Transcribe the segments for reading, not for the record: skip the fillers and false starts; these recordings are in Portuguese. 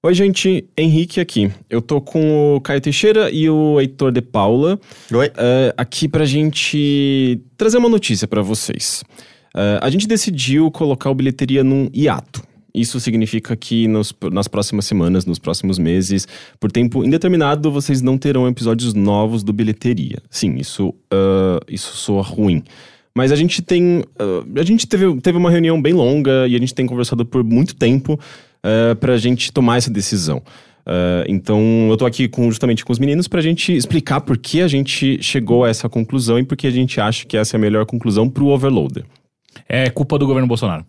Oi, gente, Henrique aqui. Eu tô com o Caio Teixeira e o Heitor de Paula. Oi. Aqui pra gente trazer uma notícia pra vocês. A gente decidiu colocar o Bilheteria num hiato. Isso significa que nas próximas semanas, nos próximos meses, por tempo indeterminado, vocês não terão episódios novos do Bilheteria. Sim, isso soa ruim. Mas a gente teve uma reunião bem longa e a gente tem conversado por muito tempo pra gente tomar essa decisão. Então eu tô aqui justamente com os meninos pra gente explicar por que a gente chegou a essa conclusão e por que a gente acha que essa é a melhor conclusão pro Overloader. É culpa do governo Bolsonaro.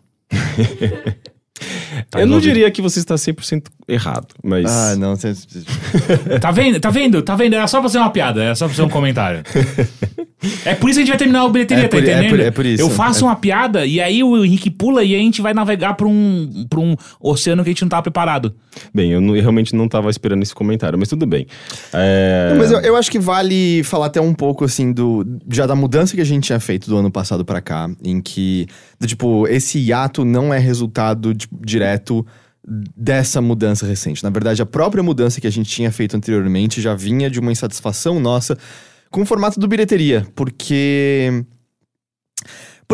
Tá, eu não diria que você está 100% errado, mas... Ah, não... Tá vendo? Era só pra ser uma piada, era só pra ser um comentário. É por isso que a gente vai terminar o Bilheteria, tá entendendo? É por isso. Eu faço uma piada e aí o Henrique pula e a gente vai navegar pra um oceano que a gente não tava preparado. Bem, eu realmente não tava esperando esse comentário, mas tudo bem. Não, mas eu acho que vale falar até um pouco, assim, da mudança que a gente tinha feito do ano passado pra cá, em que, tipo, esse hiato não é resultado direto dessa mudança recente. Na verdade, a própria mudança que a gente tinha feito anteriormente já vinha de uma insatisfação nossa com o formato do Bilheteria, porque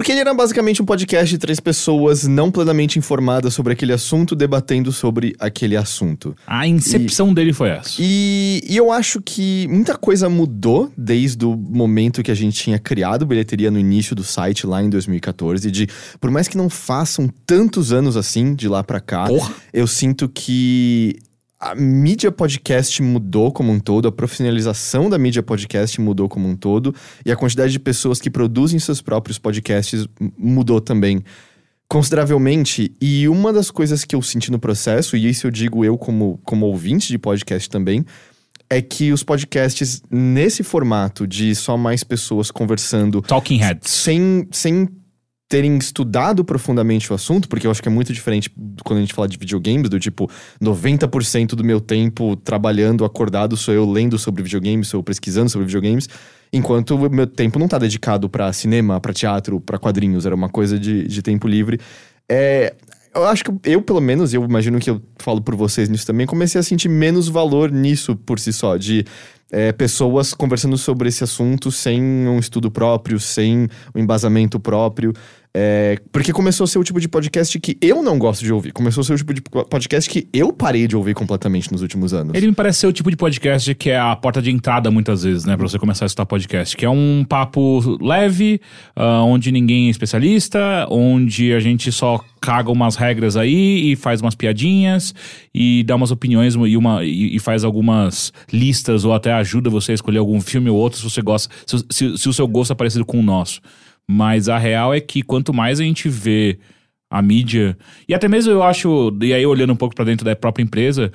ele era basicamente um podcast de 3 pessoas não plenamente informadas sobre aquele assunto, debatendo sobre aquele assunto. A incepção dele foi essa. E eu acho que muita coisa mudou desde o momento que a gente tinha criado o Bilheteria no início do site, lá em 2014. Por mais que não façam tantos anos assim, de lá pra cá, eu sinto que... A mídia podcast mudou como um todo, a profissionalização da mídia podcast mudou como um todo, e a quantidade de pessoas que produzem seus próprios podcasts mudou também consideravelmente. E uma das coisas que eu senti no processo, e isso eu digo eu como ouvinte de podcast também, é que os podcasts nesse formato de só mais pessoas conversando... Talking Heads. Sem terem estudado profundamente o assunto, porque eu acho que é muito diferente quando a gente fala de videogames, do tipo, 90% do meu tempo trabalhando, acordado, sou eu lendo sobre videogames, sou eu pesquisando sobre videogames, enquanto o meu tempo não tá dedicado pra cinema, pra teatro, pra quadrinhos, era uma coisa de tempo livre. Eu acho que eu, pelo menos, eu imagino que eu falo por vocês nisso também, comecei a sentir menos valor nisso por si só, de... pessoas conversando sobre esse assunto sem um estudo próprio, sem um embasamento próprio, porque começou a ser o tipo de podcast que eu não gosto de ouvir, começou a ser o tipo de podcast que eu parei de ouvir completamente nos últimos anos. Ele me parece ser o tipo de podcast que é a porta de entrada muitas vezes, né, pra você começar a escutar podcast, que é um papo leve, onde ninguém é especialista, onde a gente só caga umas regras aí e faz umas piadinhas e dá umas opiniões e faz algumas listas ou até ajuda você a escolher algum filme ou outro se você gosta, se o seu gosto é parecido com o nosso. Mas a real é que quanto mais a gente vê a mídia, e até mesmo eu acho, e aí olhando um pouco pra dentro da própria empresa,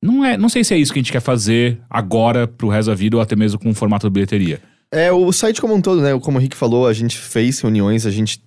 não sei se é isso que a gente quer fazer agora pro resto da vida ou até mesmo com o formato da Bilheteria. O site como um todo, né, como o Rick falou, a gente fez reuniões, a gente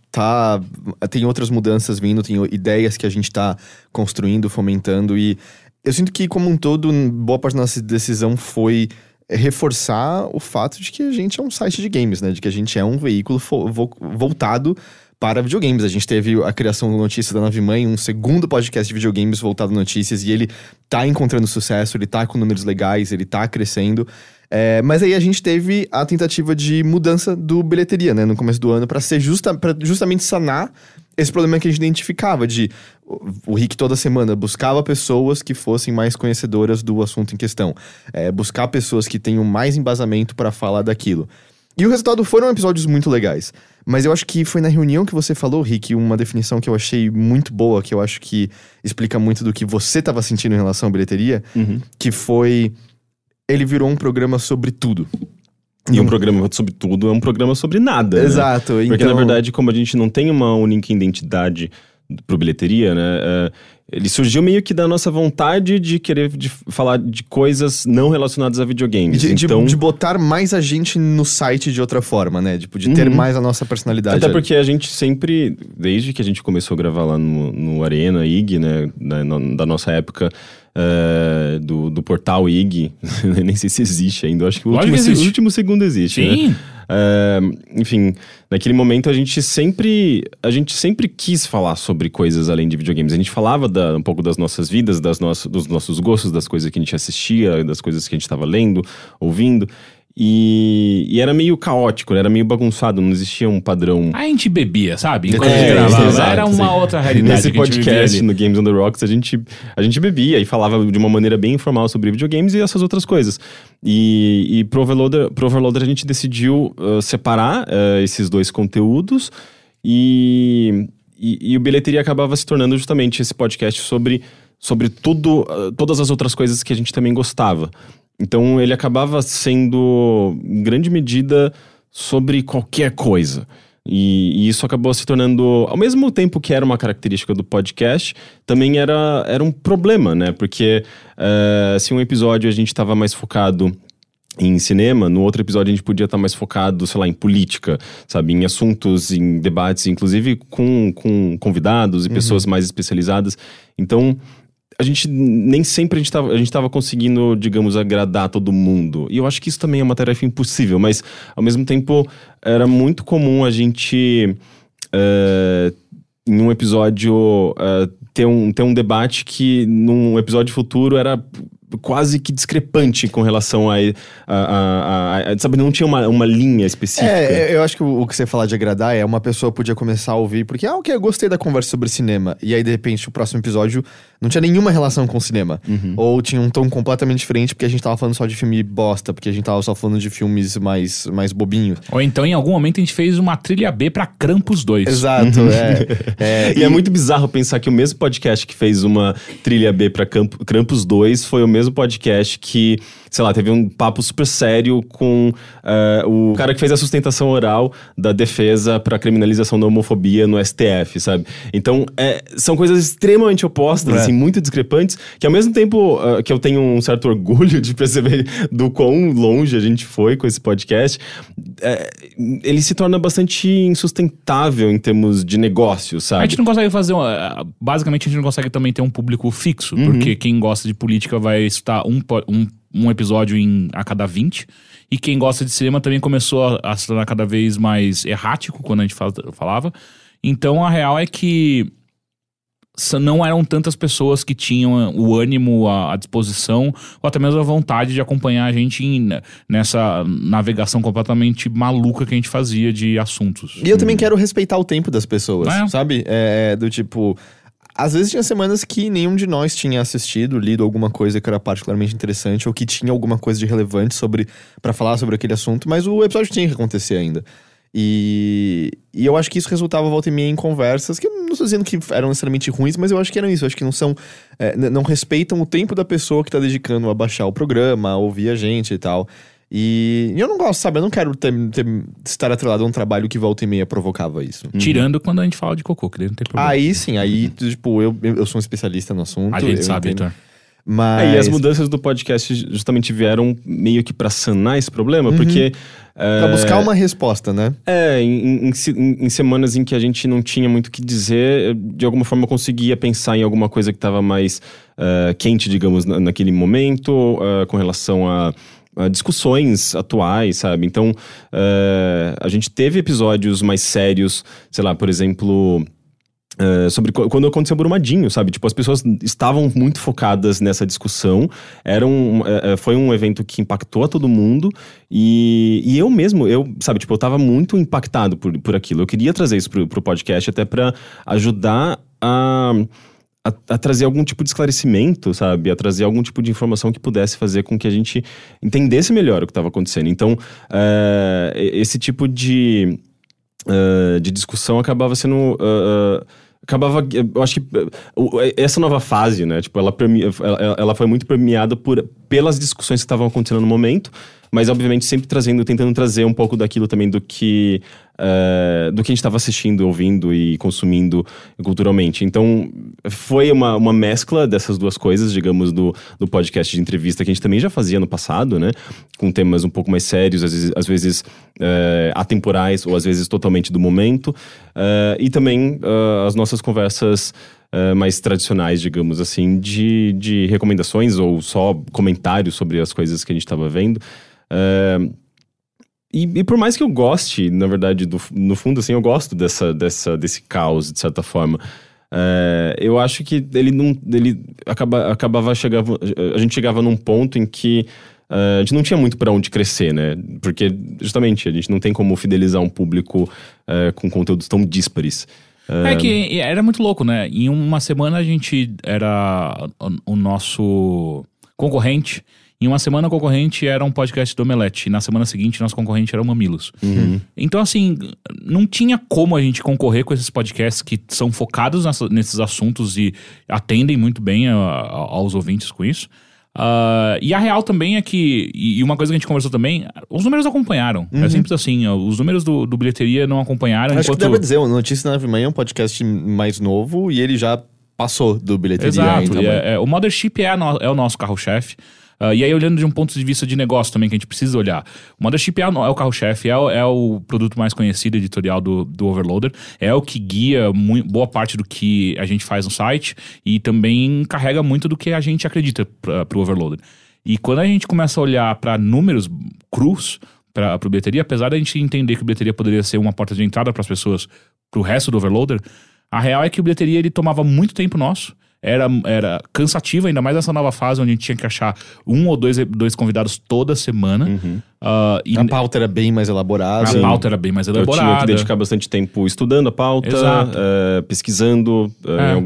tem outras mudanças vindo, tem ideias que a gente tá construindo, fomentando, e eu sinto que como um todo, boa parte da nossa decisão foi... reforçar o fato de que a gente é um site de games, né? De que a gente é um veículo voltado para videogames. A gente teve a criação do Notícias da Nave Mãe, um segundo podcast de videogames voltado a notícias, e ele tá encontrando sucesso, ele tá com números legais, ele tá crescendo. Mas aí a gente teve a tentativa de mudança do Bilheteria, né? No começo do ano, para justamente sanar esse problema que a gente identificava de... O Rick toda semana buscava pessoas que fossem mais conhecedoras do assunto em questão. Buscar pessoas que tenham mais embasamento pra falar daquilo. E o resultado foram episódios muito legais. Mas eu acho que foi na reunião que você falou, Rick, uma definição que eu achei muito boa, que eu acho que explica muito do que você tava sentindo em relação à Bilheteria, que foi... Ele virou um programa sobre tudo. E um programa sobre tudo é um programa sobre nada. Exato. Né? Porque, então... na verdade, como a gente não tem uma única identidade pro Bilheteria, né, ele surgiu meio que da nossa vontade de querer falar de coisas não relacionadas a videogames. De botar mais a gente no site de outra forma, né? Tipo, de ter mais a nossa personalidade. Até porque a gente sempre, desde que a gente começou a gravar lá no Arena IG, né, da nossa época... do portal IG, nem sei se existe ainda, acho que o último segundo existe. Sim. Né? Enfim, naquele momento a gente sempre quis falar sobre coisas além de videogames. A gente falava um pouco das nossas vidas, dos nossos gostos, das coisas que a gente assistia, das coisas que a gente estava lendo, ouvindo. E era meio caótico, né? Era meio bagunçado, não existia um padrão. A gente bebia, sabe? Enquanto a gente gravava, exato, era uma outra realidade. Nesse podcast, no Games on the Rocks, a gente bebia e falava de uma maneira bem informal sobre videogames e essas outras coisas. E pro Overloader a gente decidiu separar esses dois conteúdos e o Bilheteria acabava se tornando justamente esse podcast sobre tudo, todas as outras coisas que a gente também gostava. Então ele acabava sendo, em grande medida, sobre qualquer coisa. E isso acabou se tornando, ao mesmo tempo que era uma característica do podcast, também era um problema, né? Porque se um episódio a gente estava mais focado em cinema, no outro episódio a gente podia estar mais focado, sei lá, em política, sabe? Em assuntos, em debates, inclusive com convidados e pessoas mais especializadas. Então... nem sempre a gente estava conseguindo, digamos, agradar todo mundo. E eu acho que isso também é uma tarefa impossível, mas ao mesmo tempo era muito comum a gente, em um episódio, ter um debate que num episódio futuro era quase que discrepante com relação a sabe, não tinha uma linha específica. Eu acho que o que você falar de agradar é uma pessoa podia começar a ouvir porque, eu gostei da conversa sobre cinema, e aí de repente o próximo episódio não tinha nenhuma relação com o cinema, ou tinha um tom completamente diferente porque a gente tava falando só de filme bosta, porque a gente tava só falando de filmes mais bobinhos. Ou então em algum momento a gente fez uma trilha B pra Krampus 2. Exato, é muito bizarro pensar que o mesmo podcast que fez uma trilha B pra Krampus 2 foi o mesmo podcast que, sei lá, teve um papo super sério com o cara que fez a sustentação oral da defesa para criminalização da homofobia no STF, sabe? Então, são coisas extremamente opostas, assim, muito discrepantes, que ao mesmo tempo que eu tenho um certo orgulho de perceber do quão longe a gente foi com esse podcast, ele se torna bastante insustentável em termos de negócio, sabe? A gente não consegue fazer basicamente a gente não consegue também ter um público fixo, porque quem gosta de política vai escutar um episódio a cada 20. E quem gosta de cinema também começou a se tornar cada vez mais errático quando a gente falava. Então a real é que não eram tantas pessoas que tinham o ânimo, a disposição ou até mesmo a vontade de acompanhar a gente nessa navegação completamente maluca que a gente fazia de assuntos. E eu também quero respeitar o tempo das pessoas, sabe? Do tipo... Às vezes tinha semanas que nenhum de nós tinha assistido, lido alguma coisa que era particularmente interessante ou que tinha alguma coisa de relevante pra falar sobre aquele assunto, mas o episódio tinha que acontecer ainda. E eu acho que isso resultava volta e meia em conversas, que eu não estou dizendo que eram necessariamente ruins, mas eu acho que eram isso. Eu acho que não respeitam o tempo da pessoa que tá dedicando a baixar o programa, a ouvir a gente e tal. E eu não gosto, sabe? Eu não quero estar atrelado a um trabalho que volta e meia provocava isso. Tirando quando a gente fala de cocô, que daí não tem problema. Aí sim, tipo, eu sou um especialista no assunto. A gente sabe, entendo. Tá? Mas... E as mudanças do podcast justamente vieram meio que pra sanar esse problema, porque... Pra buscar uma resposta, né? Em semanas em que a gente não tinha muito o que dizer, de alguma forma eu conseguia pensar em alguma coisa que tava mais quente, digamos, naquele momento, com relação a... discussões atuais, sabe? Então, a gente teve episódios mais sérios, sei lá, por exemplo... sobre quando aconteceu o Brumadinho, sabe? Tipo, as pessoas estavam muito focadas nessa discussão. Foi um evento que impactou a todo mundo. E eu mesmo, sabe? Tipo, eu tava muito impactado por aquilo. Eu queria trazer isso pro podcast até pra ajudar a trazer algum tipo de esclarecimento, sabe? A trazer algum tipo de informação que pudesse fazer com que a gente entendesse melhor o que estava acontecendo. Então, esse tipo de discussão acabava sendo... eu acho que essa nova fase, né? Tipo, ela foi muito permeada pelas discussões que estavam acontecendo no momento, mas obviamente sempre tentando trazer um pouco daquilo também do que a gente estava assistindo, ouvindo e consumindo culturalmente. Então foi uma mescla dessas duas coisas, digamos, do podcast de entrevista que a gente também já fazia no passado, né? Com temas um pouco mais sérios, às vezes atemporais ou às vezes totalmente do momento, e também as nossas conversas mais tradicionais, digamos assim, de recomendações ou só comentários sobre as coisas que a gente estava vendo. E por mais que eu goste, na verdade, no fundo, assim, eu gosto desse caos, de certa forma. Eu acho que a gente chegava num ponto em que a gente não tinha muito pra onde crescer, né? Porque, justamente, a gente não tem como fidelizar um público com conteúdos tão díspares. É que era muito louco, né? Em uma semana a gente era o nosso concorrente. Em uma semana o concorrente era um podcast do Omelete. E na semana seguinte nosso concorrente era o Mamilos. Uhum. Então, assim, não tinha como a gente concorrer com esses podcasts que são focados nesses assuntos e atendem muito bem aos ouvintes com isso. E a real também é que, e uma coisa que a gente conversou também, os números acompanharam. É simples assim, os números do Bilheteria não acompanharam. Acho que deve dizer, o Notícias da Nave Mãe é um podcast mais novo e ele já passou do Bilheteria. Exato, ainda o Mothership é o nosso carro-chefe. E aí, olhando de um ponto de vista de negócio também, que a gente precisa olhar. O Mothership é o carro-chefe, é o produto mais conhecido editorial do Overloader. É o que guia boa parte do que a gente faz no site e também carrega muito do que a gente acredita pro Overloader. E quando a gente começa a olhar para números crus para o Bilheteria, apesar da gente entender que o Bilheteria poderia ser uma porta de entrada para as pessoas, para o resto do Overloader, a real é que o Bilheteria ele tomava muito tempo nosso. Era cansativo, ainda mais nessa nova fase onde a gente tinha que achar um ou dois convidados toda semana. Uhum. A pauta era bem mais elaborada. A pauta era bem mais elaborada. Eu tinha que dedicar bastante tempo estudando a pauta, pesquisando.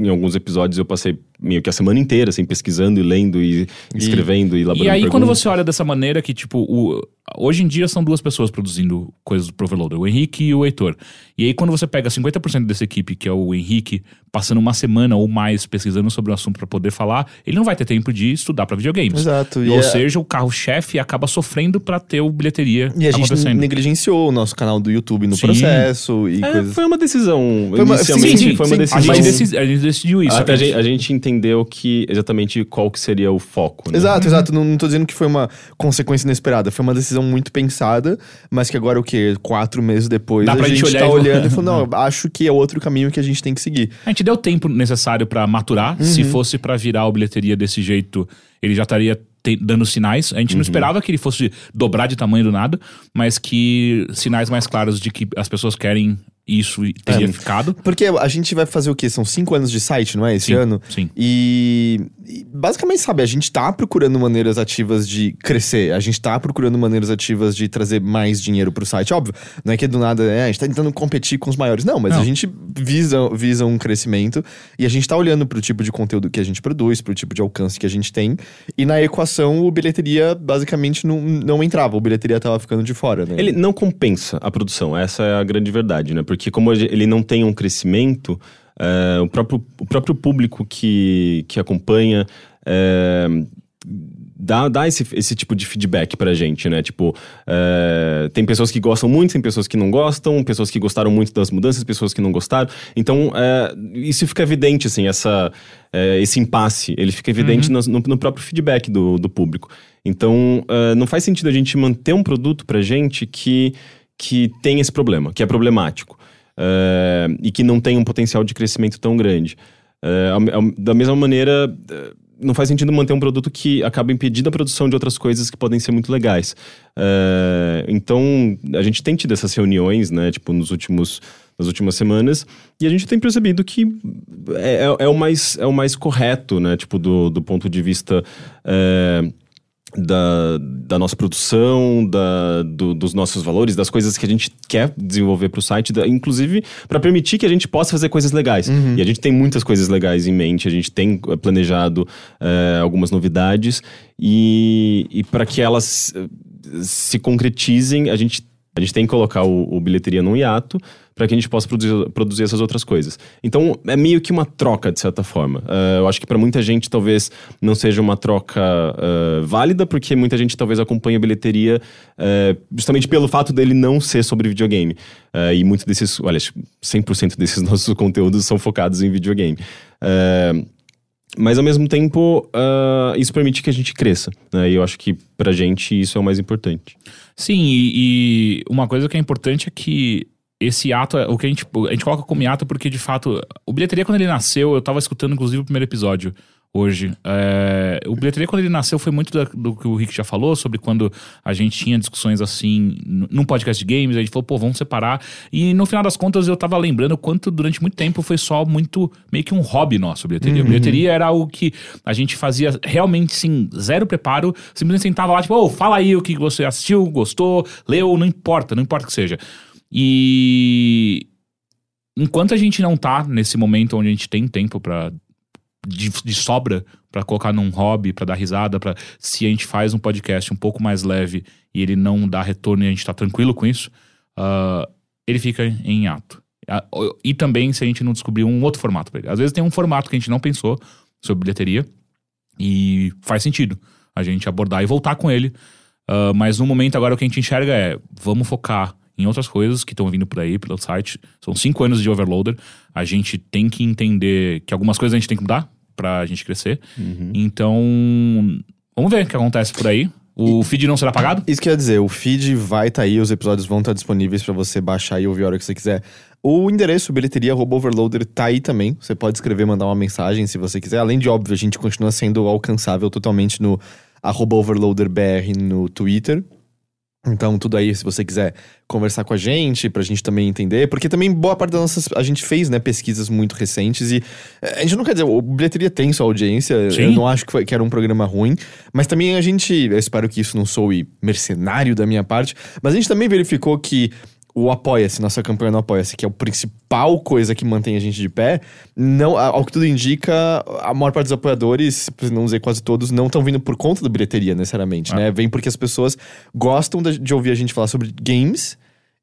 Em alguns episódios eu passei meio que a semana inteira, assim, pesquisando e lendo e escrevendo e elaborando. E aí, quando você olha dessa maneira que, tipo, hoje em dia são duas pessoas produzindo coisas do Overloader, o Henrique e o Heitor. E aí, quando você pega 50% dessa equipe, que é o Henrique, passando uma semana ou mais pesquisando sobre o assunto pra poder falar, ele não vai ter tempo de estudar pra videogames. Exato. Ou seja, o carro-chefe acaba sofrendo pra ter o Bilheteria acontecendo. E a gente negligenciou o nosso canal do YouTube no processo e coisas... Foi uma decisão. Inicialmente, foi uma decisão. A gente decidiu isso. A gente entendeu que exatamente qual que seria o foco, né? Exato. Não tô dizendo que foi uma consequência inesperada. Foi uma decisão muito pensada, mas que agora, 4 meses depois, a gente tá olhando e falando, não, acho que é outro caminho que a gente tem que seguir. A gente deu o tempo necessário pra maturar. Se fosse pra virar o Bilheteria desse jeito, ele já estaria dando sinais. A gente não esperava que ele fosse dobrar de tamanho do nada, mas que sinais mais claros de que as pessoas querem isso teria ficado. Porque a gente vai fazer o quê? São 5 anos de site, não é? Esse ano? Sim. E basicamente, sabe, a gente tá procurando maneiras ativas de crescer. A gente tá procurando maneiras ativas de trazer mais dinheiro pro site. Óbvio, não é que do nada a gente tá tentando competir com os maiores. Não, mas a gente visa um crescimento e a gente tá olhando pro tipo de conteúdo que a gente produz, pro tipo de alcance que a gente tem. E na equação, o Bilheteria basicamente não entrava. O Bilheteria tava ficando de fora, né? Ele não compensa a produção. Essa é a grande verdade, né? Porque como ele não tem um crescimento, o próprio público que acompanha dá esse tipo de feedback pra gente, né? Tipo, tem pessoas que gostam muito, tem pessoas que não gostam, pessoas que gostaram muito das mudanças, pessoas que não gostaram. Então, isso fica evidente, assim, esse impasse. Ele fica evidente no próprio feedback do público. Então, não faz sentido a gente manter um produto pra gente que tem esse problema, que é problemático. E que não tem um potencial de crescimento tão grande. Da mesma maneira, não faz sentido manter um produto que acaba impedindo a produção de outras coisas que podem ser muito legais. Então, a gente tem tido essas reuniões, né, tipo, nas últimas semanas, e a gente tem percebido que é o mais correto, né, tipo, do ponto de vista... Da nossa produção, dos nossos valores, das coisas que a gente quer desenvolver pro site, inclusive para permitir que a gente possa fazer coisas legais. E a gente tem muitas coisas legais em mente, a gente tem planejado algumas novidades e para que elas se concretizem, a gente tem que colocar o Bilheteria num hiato para que a gente possa produzir essas outras coisas. Então, é meio que uma troca, de certa forma. Eu acho que para muita gente, talvez, não seja uma troca válida, porque muita gente, talvez, acompanha a Bilheteria justamente pelo fato dele não ser sobre videogame. E muito desses... Olha, 100% desses nossos conteúdos são focados em videogame. Mas, ao mesmo tempo, isso permite que a gente cresça, né? E eu acho que, pra gente, isso é o mais importante. Sim, e uma coisa que é importante é que esse ato, o que a gente coloca como ato porque, de fato, o Bilheteria, quando ele nasceu, eu tava escutando, inclusive, o primeiro episódio hoje. O Bilheteria, quando ele nasceu, foi muito do que o Rick já falou, sobre quando a gente tinha discussões, assim, num podcast de games, a gente falou, pô, vamos separar. E, no final das contas, eu tava lembrando quanto, durante muito tempo, foi só muito, meio que um hobby nosso, o Bilheteria. Uhum. O Bilheteria era algo que a gente fazia realmente, sim, zero preparo, simplesmente sentava lá, tipo, ô, fala aí o que você assistiu, gostou, leu, não importa o que seja. E enquanto a gente não tá nesse momento onde a gente tem tempo de sobra pra colocar num hobby, pra dar risada, se a gente faz um podcast um pouco mais leve e ele não dá retorno e a gente tá tranquilo com isso, ele fica em ato. E também se a gente não descobrir um outro formato pra ele. Às vezes tem um formato que a gente não pensou sobre Bilheteria e faz sentido a gente abordar e voltar com ele. Mas no momento agora o que a gente enxerga é, vamos focar em outras coisas que estão vindo por aí, pelo site. São 5 anos de Overloader. A gente tem que entender que algumas coisas a gente tem que mudar pra gente crescer. Uhum. Então, vamos ver o que acontece por aí. O feed não será pagado? Isso que eu ia dizer. O feed vai estar aí, os episódios vão estar disponíveis pra você baixar e ouvir a hora que você quiser. O endereço bilheteria@overloader tá aí também. Você pode escrever, mandar uma mensagem se você quiser. Além de, óbvio, a gente continua sendo alcançável totalmente no @overloaderbr no Twitter. Então, tudo aí, se você quiser conversar com a gente, pra gente também entender. Porque também boa parte das nossas... A gente fez, né, pesquisas muito recentes e... A gente não quer dizer... O Bilheteria tem sua audiência. Sim. Eu não acho que era um programa ruim. Mas também a gente... Eu espero que isso não soe mercenário da minha parte. Mas a gente também verificou que o Apoia-se, nossa campanha no Apoia-se, que é a principal coisa que mantém a gente de pé, não, ao que tudo indica, a maior parte dos apoiadores, pra não dizer quase todos, não estão vindo por conta da Bilheteria, necessariamente, né? Vem porque as pessoas gostam de ouvir a gente falar sobre games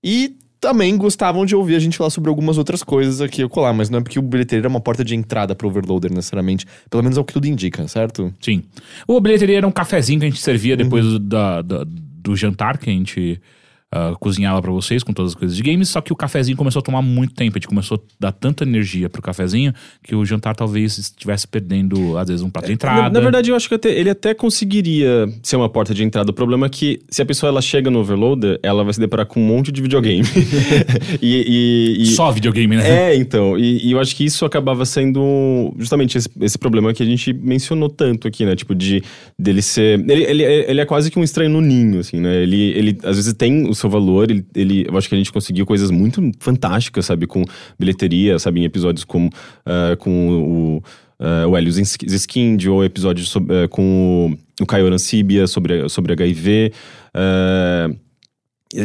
e também gostavam de ouvir a gente falar sobre algumas outras coisas aqui ou colar, mas não é porque o Bilheteria é uma porta de entrada pro Overloader, necessariamente. Pelo menos ao que tudo indica, certo? Sim. O Bilheteria era um cafezinho que a gente servia depois do jantar que a gente... cozinhava pra vocês com todas as coisas de games, só que o cafezinho começou a tomar muito tempo, a gente começou a dar tanta energia pro cafezinho que o jantar talvez estivesse perdendo, às vezes, um prato de entrada. Na verdade, eu acho que ele até conseguiria ser uma porta de entrada. O problema é que se a pessoa ela chega no Overloader, ela vai se deparar com um monte de videogame. Só videogame, né? É, então. E eu acho que isso acabava sendo justamente esse problema que a gente mencionou tanto aqui, né? Tipo, dele ser... Ele é quase que um estranho no ninho, assim, né? Ele às vezes tem os seu valor, eu acho que a gente conseguiu coisas muito fantásticas, sabe, com Bilheteria, sabe, em episódios com o Helios Ziskind, ou episódios com o Caio Arancibia sobre HIV,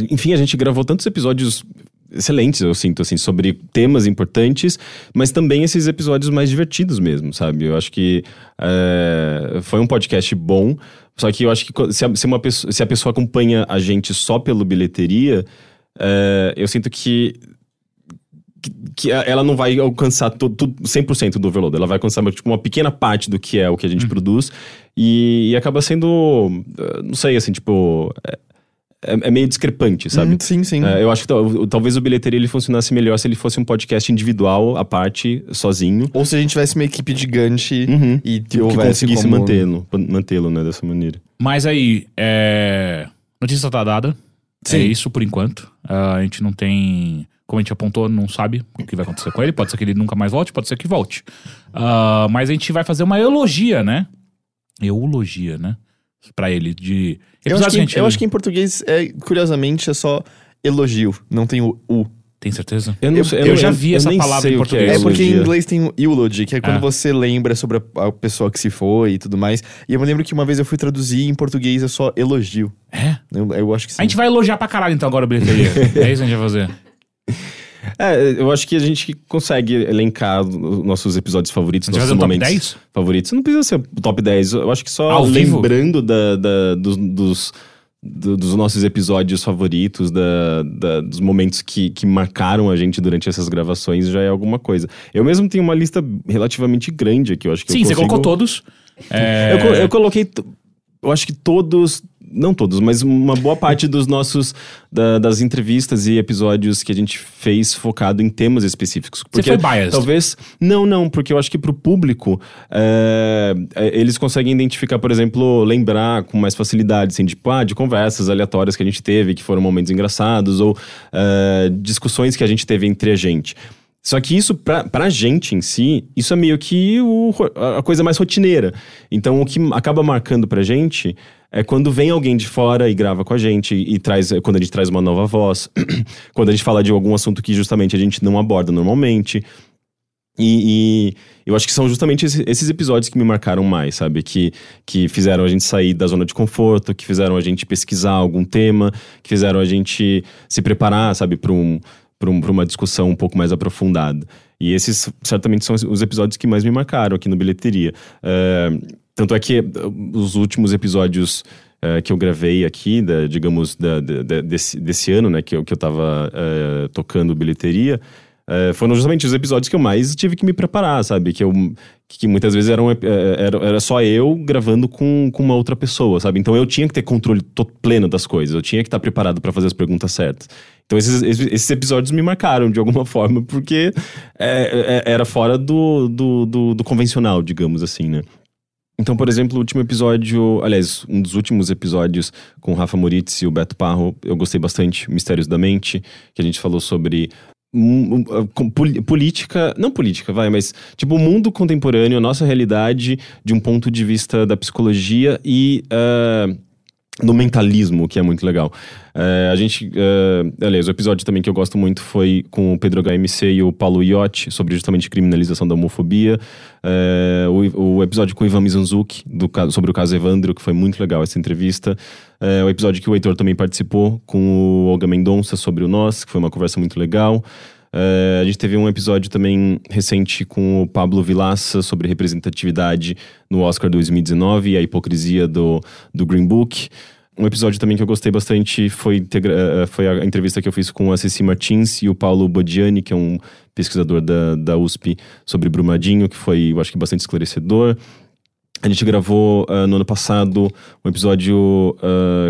enfim, a gente gravou tantos episódios excelentes, eu sinto, assim, sobre temas importantes, mas também esses episódios mais divertidos mesmo, sabe? Eu acho que foi um podcast bom, só que eu acho que se a pessoa acompanha a gente só pelo Bilheteria, eu sinto que ela não vai alcançar 100% do Overload. Ela vai alcançar tipo, uma pequena parte do que é o que a gente produz e acaba sendo, não sei, assim, tipo... É meio discrepante, sabe? Sim, sim. Eu acho que talvez o Bilheteria ele funcionasse melhor se ele fosse um podcast individual, à parte, sozinho. Ou se a gente tivesse uma equipe gigante e que conseguisse mantê-lo, né? Dessa maneira. Mas aí, notícia tá dada. Sim. É isso por enquanto. A gente não tem... Como a gente apontou, não sabe o que vai acontecer com ele. Pode ser que ele nunca mais volte, pode ser que volte. Mas a gente vai fazer uma eulogia, né? Eulogia, né? Pra ele, de... Eu acho que em português, curiosamente, é só elogio, não tem o U. Tem certeza? Eu já vi essa palavra em português. É porque em inglês tem o eulogy, que é quando você lembra sobre a pessoa que se foi e tudo mais. E eu me lembro que uma vez eu fui traduzir em português é só elogio. É? Eu acho que sim. A gente vai elogiar pra caralho então agora o Bilheteria. É isso que a gente vai fazer. Eu acho que a gente consegue elencar nossos episódios favoritos, nossos momentos top 10? Favoritos. Não precisa ser o top 10, eu acho que só lembrando dos nossos episódios favoritos, dos momentos que marcaram a gente durante essas gravações já é alguma coisa. Eu mesmo tenho uma lista relativamente grande aqui, eu acho que... Sim, você colocou todos. Eu coloquei... eu acho que todos, não todos, mas uma boa parte dos nossos, das entrevistas e episódios que a gente fez focado em temas específicos. Porque você foi biased. Talvez, não, porque eu acho que pro público, eles conseguem identificar, por exemplo, lembrar com mais facilidade, assim, de conversas aleatórias que a gente teve, que foram momentos engraçados, ou discussões que a gente teve entre a gente. Só que isso, pra gente em si, isso é meio que a coisa mais rotineira. Então, o que acaba marcando pra gente é quando vem alguém de fora e grava com a gente, e traz, quando a gente traz uma nova voz, quando a gente fala de algum assunto que justamente a gente não aborda normalmente. E eu acho que são justamente esses episódios que me marcaram mais, sabe? Que fizeram a gente sair da zona de conforto, que fizeram a gente pesquisar algum tema, que fizeram a gente se preparar, sabe, para uma discussão um pouco mais aprofundada. E esses, certamente, são os episódios que mais me marcaram aqui no Bilheteria. Tanto é que os últimos episódios que eu gravei aqui, desse ano, né, que eu tava tocando Bilheteria, foram justamente os episódios que eu mais tive que me preparar, sabe? Que muitas vezes era só eu gravando com uma outra pessoa, sabe? Então eu tinha que ter controle pleno das coisas, eu tinha que estar preparado para fazer as perguntas certas. Então esses episódios me marcaram de alguma forma, porque era fora do convencional, digamos assim, né? Então, por exemplo, o último episódio... Aliás, um dos últimos episódios com o Rafa Moritz e o Beto Parro, eu gostei bastante, Mistérios da Mente, que a gente falou sobre... política, não política, vai, mas tipo o mundo contemporâneo, a nossa realidade de um ponto de vista da psicologia e do mentalismo, que é muito legal. A gente, aliás, o episódio também que eu gosto muito foi com o Pedro HMC e o Paulo Iotti, sobre justamente criminalização da homofobia. O episódio com o Ivan Mizanzuki, sobre o caso Evandro, que foi muito legal essa entrevista. O episódio que o Heitor também participou, com o Olga Mendonça, sobre o Nós, que foi uma conversa muito legal. A gente teve um episódio também recente com o Pablo Vilaça sobre representatividade no Oscar 2019 e a hipocrisia do Green Book. Um episódio também que eu gostei bastante foi a entrevista que eu fiz com a Ceci Martins e o Paulo Bodiani, que é um pesquisador da USP, sobre Brumadinho, que foi, eu acho que, bastante esclarecedor. A gente gravou no ano passado um episódio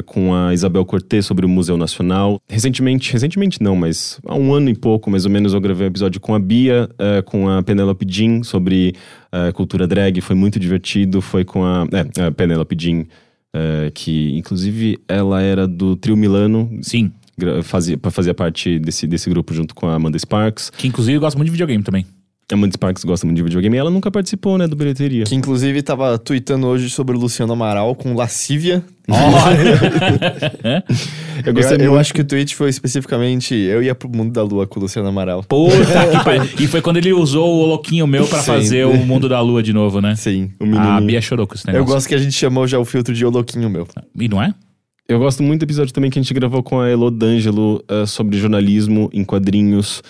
com a Isabel Cortez sobre o Museu Nacional. Recentemente não, mas há um ano e pouco, mais ou menos, eu gravei um episódio com a Bia, com a Penélope Jean, sobre cultura drag. Foi muito divertido, foi com a Penélope Jean, que inclusive ela era do Trio Milano. Sim. Fazia parte desse grupo junto com a Amanda Sparks. Que inclusive gosta muito de videogame também. A Amanda Sparks gosta muito de videogame e ela nunca participou, né, do Bilheteria. Que inclusive tava tweetando hoje sobre o Luciano Amaral com lascívia. Eu acho que o tweet foi especificamente: eu ia pro mundo da lua com o Luciano Amaral. Puta que pariu. E foi quando ele usou o louquinho meu pra fazer o mundo da lua de novo, né? Sim. A Bia chorou com esse negócio. Eu gosto que a gente chamou já o filtro de o louquinho meu. E não é? Eu gosto muito do episódio também que a gente gravou com a Elô D'Angelo sobre jornalismo em quadrinhos.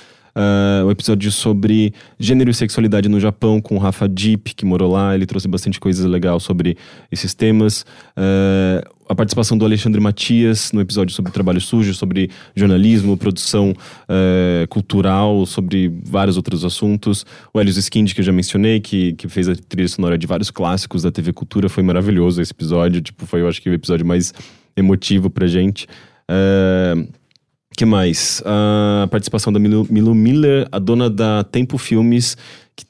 Um episódio sobre gênero e sexualidade no Japão, com o Rafa Deep, que morou lá. Ele trouxe bastante coisa legal sobre esses temas. A participação do Alexandre Matias no episódio sobre trabalho sujo, sobre jornalismo, produção cultural, sobre vários outros assuntos. O Helios Ziskind, que eu já mencionei, que fez a trilha sonora de vários clássicos da TV Cultura. Foi maravilhoso esse episódio. Foi, eu acho que, o episódio mais emotivo pra gente. Que mais? A participação da Milu Miller, a dona da Tempo Filmes,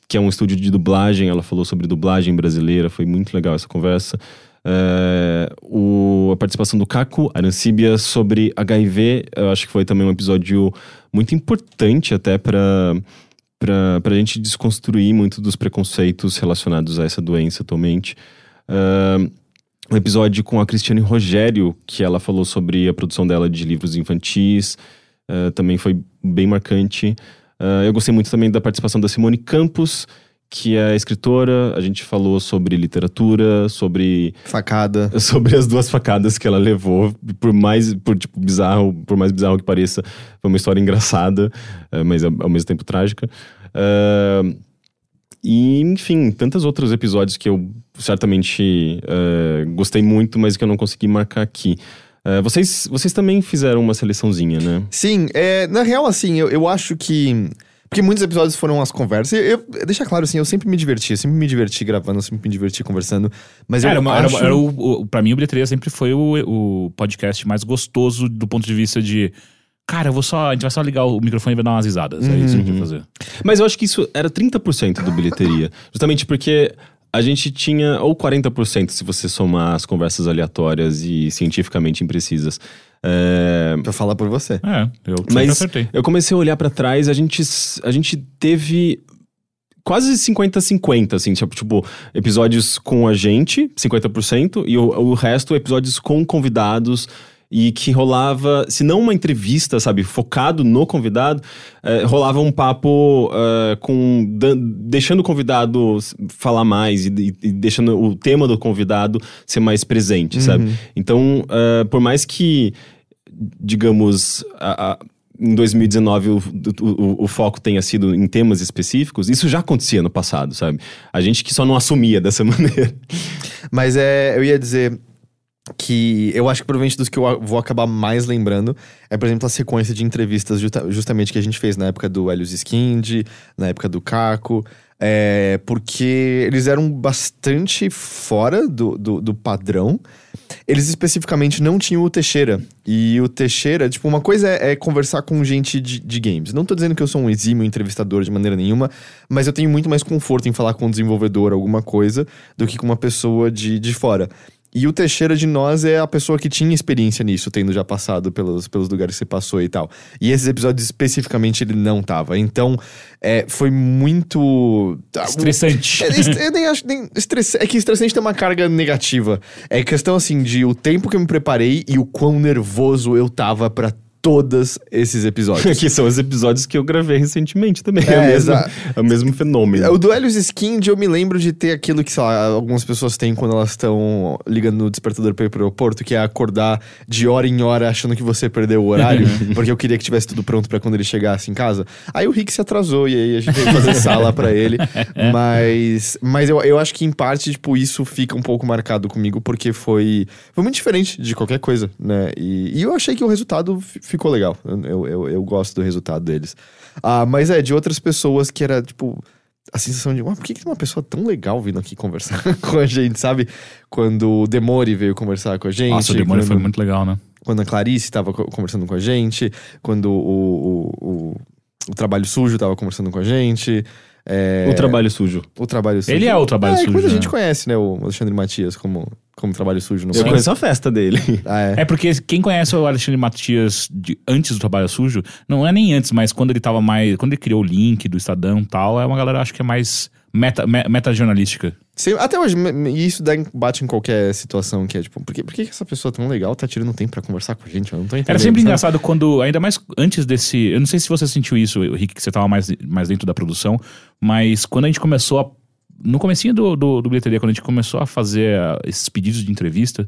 que é um estúdio de dublagem. Ela falou sobre dublagem brasileira, foi muito legal essa conversa. A participação do Caio Arancibia sobre HIV, eu acho que foi também um episódio muito importante até pra gente desconstruir muito dos preconceitos relacionados a essa doença atualmente. Um episódio com a Cristiane Rogério, que ela falou sobre a produção dela de livros infantis, também foi bem marcante. Eu gostei muito também da participação da Simone Campos, que é escritora. A gente falou sobre literatura, sobre... Facada. Sobre as duas facadas que ela levou, por mais bizarro que pareça, foi uma história engraçada, mas ao mesmo tempo trágica. E, enfim, tantos outros episódios que eu certamente gostei muito, mas que eu não consegui marcar aqui. Vocês também fizeram uma seleçãozinha, né? Sim, na real, assim, eu acho que... Porque muitos episódios foram as conversas. Deixa claro, assim, eu sempre me diverti. Eu sempre me diverti gravando, eu sempre me diverti conversando. Mas eu acho... pra mim, o Bilheteria sempre foi o podcast mais gostoso do ponto de vista de... Cara, a gente vai só ligar o microfone e vai dar umas risadas. É isso que a gente vai fazer. Mas eu acho que isso era 30% do Bilheteria. Justamente porque... A gente tinha, ou 40% se você somar as conversas aleatórias e cientificamente imprecisas. Pra falar por você. Eu sempre acertei. Eu comecei a olhar pra trás, a gente teve quase 50-50, assim, tipo, episódios com a gente, 50%, e o resto episódios com convidados... E que rolava, se não uma entrevista, sabe, focado no convidado, rolava um papo deixando o convidado falar mais e deixando o tema do convidado ser mais presente, sabe? Então, por mais que, digamos, em 2019 o foco tenha sido em temas específicos, isso já acontecia no passado, sabe? A gente que só não assumia dessa maneira. Mas eu ia dizer... que eu acho que provavelmente dos que eu vou acabar mais lembrando é, por exemplo, a sequência de entrevistas justamente que a gente fez na época do Helios Ziskind, na época do Caco, porque eles eram bastante fora do padrão. Eles especificamente não tinham o Teixeira. E o Teixeira, tipo, uma coisa é conversar com gente de games. Não tô dizendo que eu sou um exímio entrevistador de maneira nenhuma, mas eu tenho muito mais conforto em falar com um desenvolvedor, alguma coisa, do que com uma pessoa de fora. E o Teixeira de nós é a pessoa que tinha experiência nisso, tendo já passado pelos lugares que você passou e tal. E esses episódios especificamente ele não tava. Então, foi muito... Estressante. Eu nem acho... É que estressante tem uma carga negativa. É questão, assim, de o tempo que eu me preparei e o quão nervoso eu tava pra todos esses episódios. Que são os episódios que eu gravei recentemente também. É o mesmo fenômeno. O do Helios Ziskind, eu me lembro de ter aquilo que, sei lá, algumas pessoas têm quando elas estão ligando no despertador para ir pro aeroporto, que é acordar de hora em hora achando que você perdeu o horário, porque eu queria que tivesse tudo pronto para quando ele chegasse em casa. Aí o Rick se atrasou e aí a gente teve que fazer sala para ele. Mas eu acho que, em parte, tipo, isso fica um pouco marcado comigo, porque foi muito diferente de qualquer coisa, né? E eu achei que o resultado ficou legal. Eu gosto do resultado deles. Mas de outras pessoas que era, tipo, a sensação de por que tem uma pessoa tão legal vindo aqui conversar com a gente, sabe? Quando o Demori veio conversar com a gente. Nossa, o Demori foi muito legal, né? Quando a Clarice tava conversando com a gente, quando o Trabalho Sujo tava conversando com a gente. O Trabalho Sujo. Ele é o Trabalho Sujo. Muita gente conhece, né? O Alexandre Matias como Trabalho Sujo. Eu conheço a festa dele. É porque quem conhece o Alexandre Matias antes do Trabalho Sujo, não é nem antes, mas quando ele tava mais... Quando ele criou o link do Estadão e tal, é uma galera, acho que é mais meta-jornalística. Sim, até hoje, e isso bate em qualquer situação que é tipo, por que essa pessoa tão legal tá tirando tempo pra conversar com a gente? Eu não tô entendendo. Era sempre engraçado quando, ainda mais antes desse... Eu não sei se você sentiu isso, Rick, que você tava mais dentro da produção, mas quando a gente começou no comecinho do Bilheteria, quando a gente começou a fazer esses pedidos de entrevista,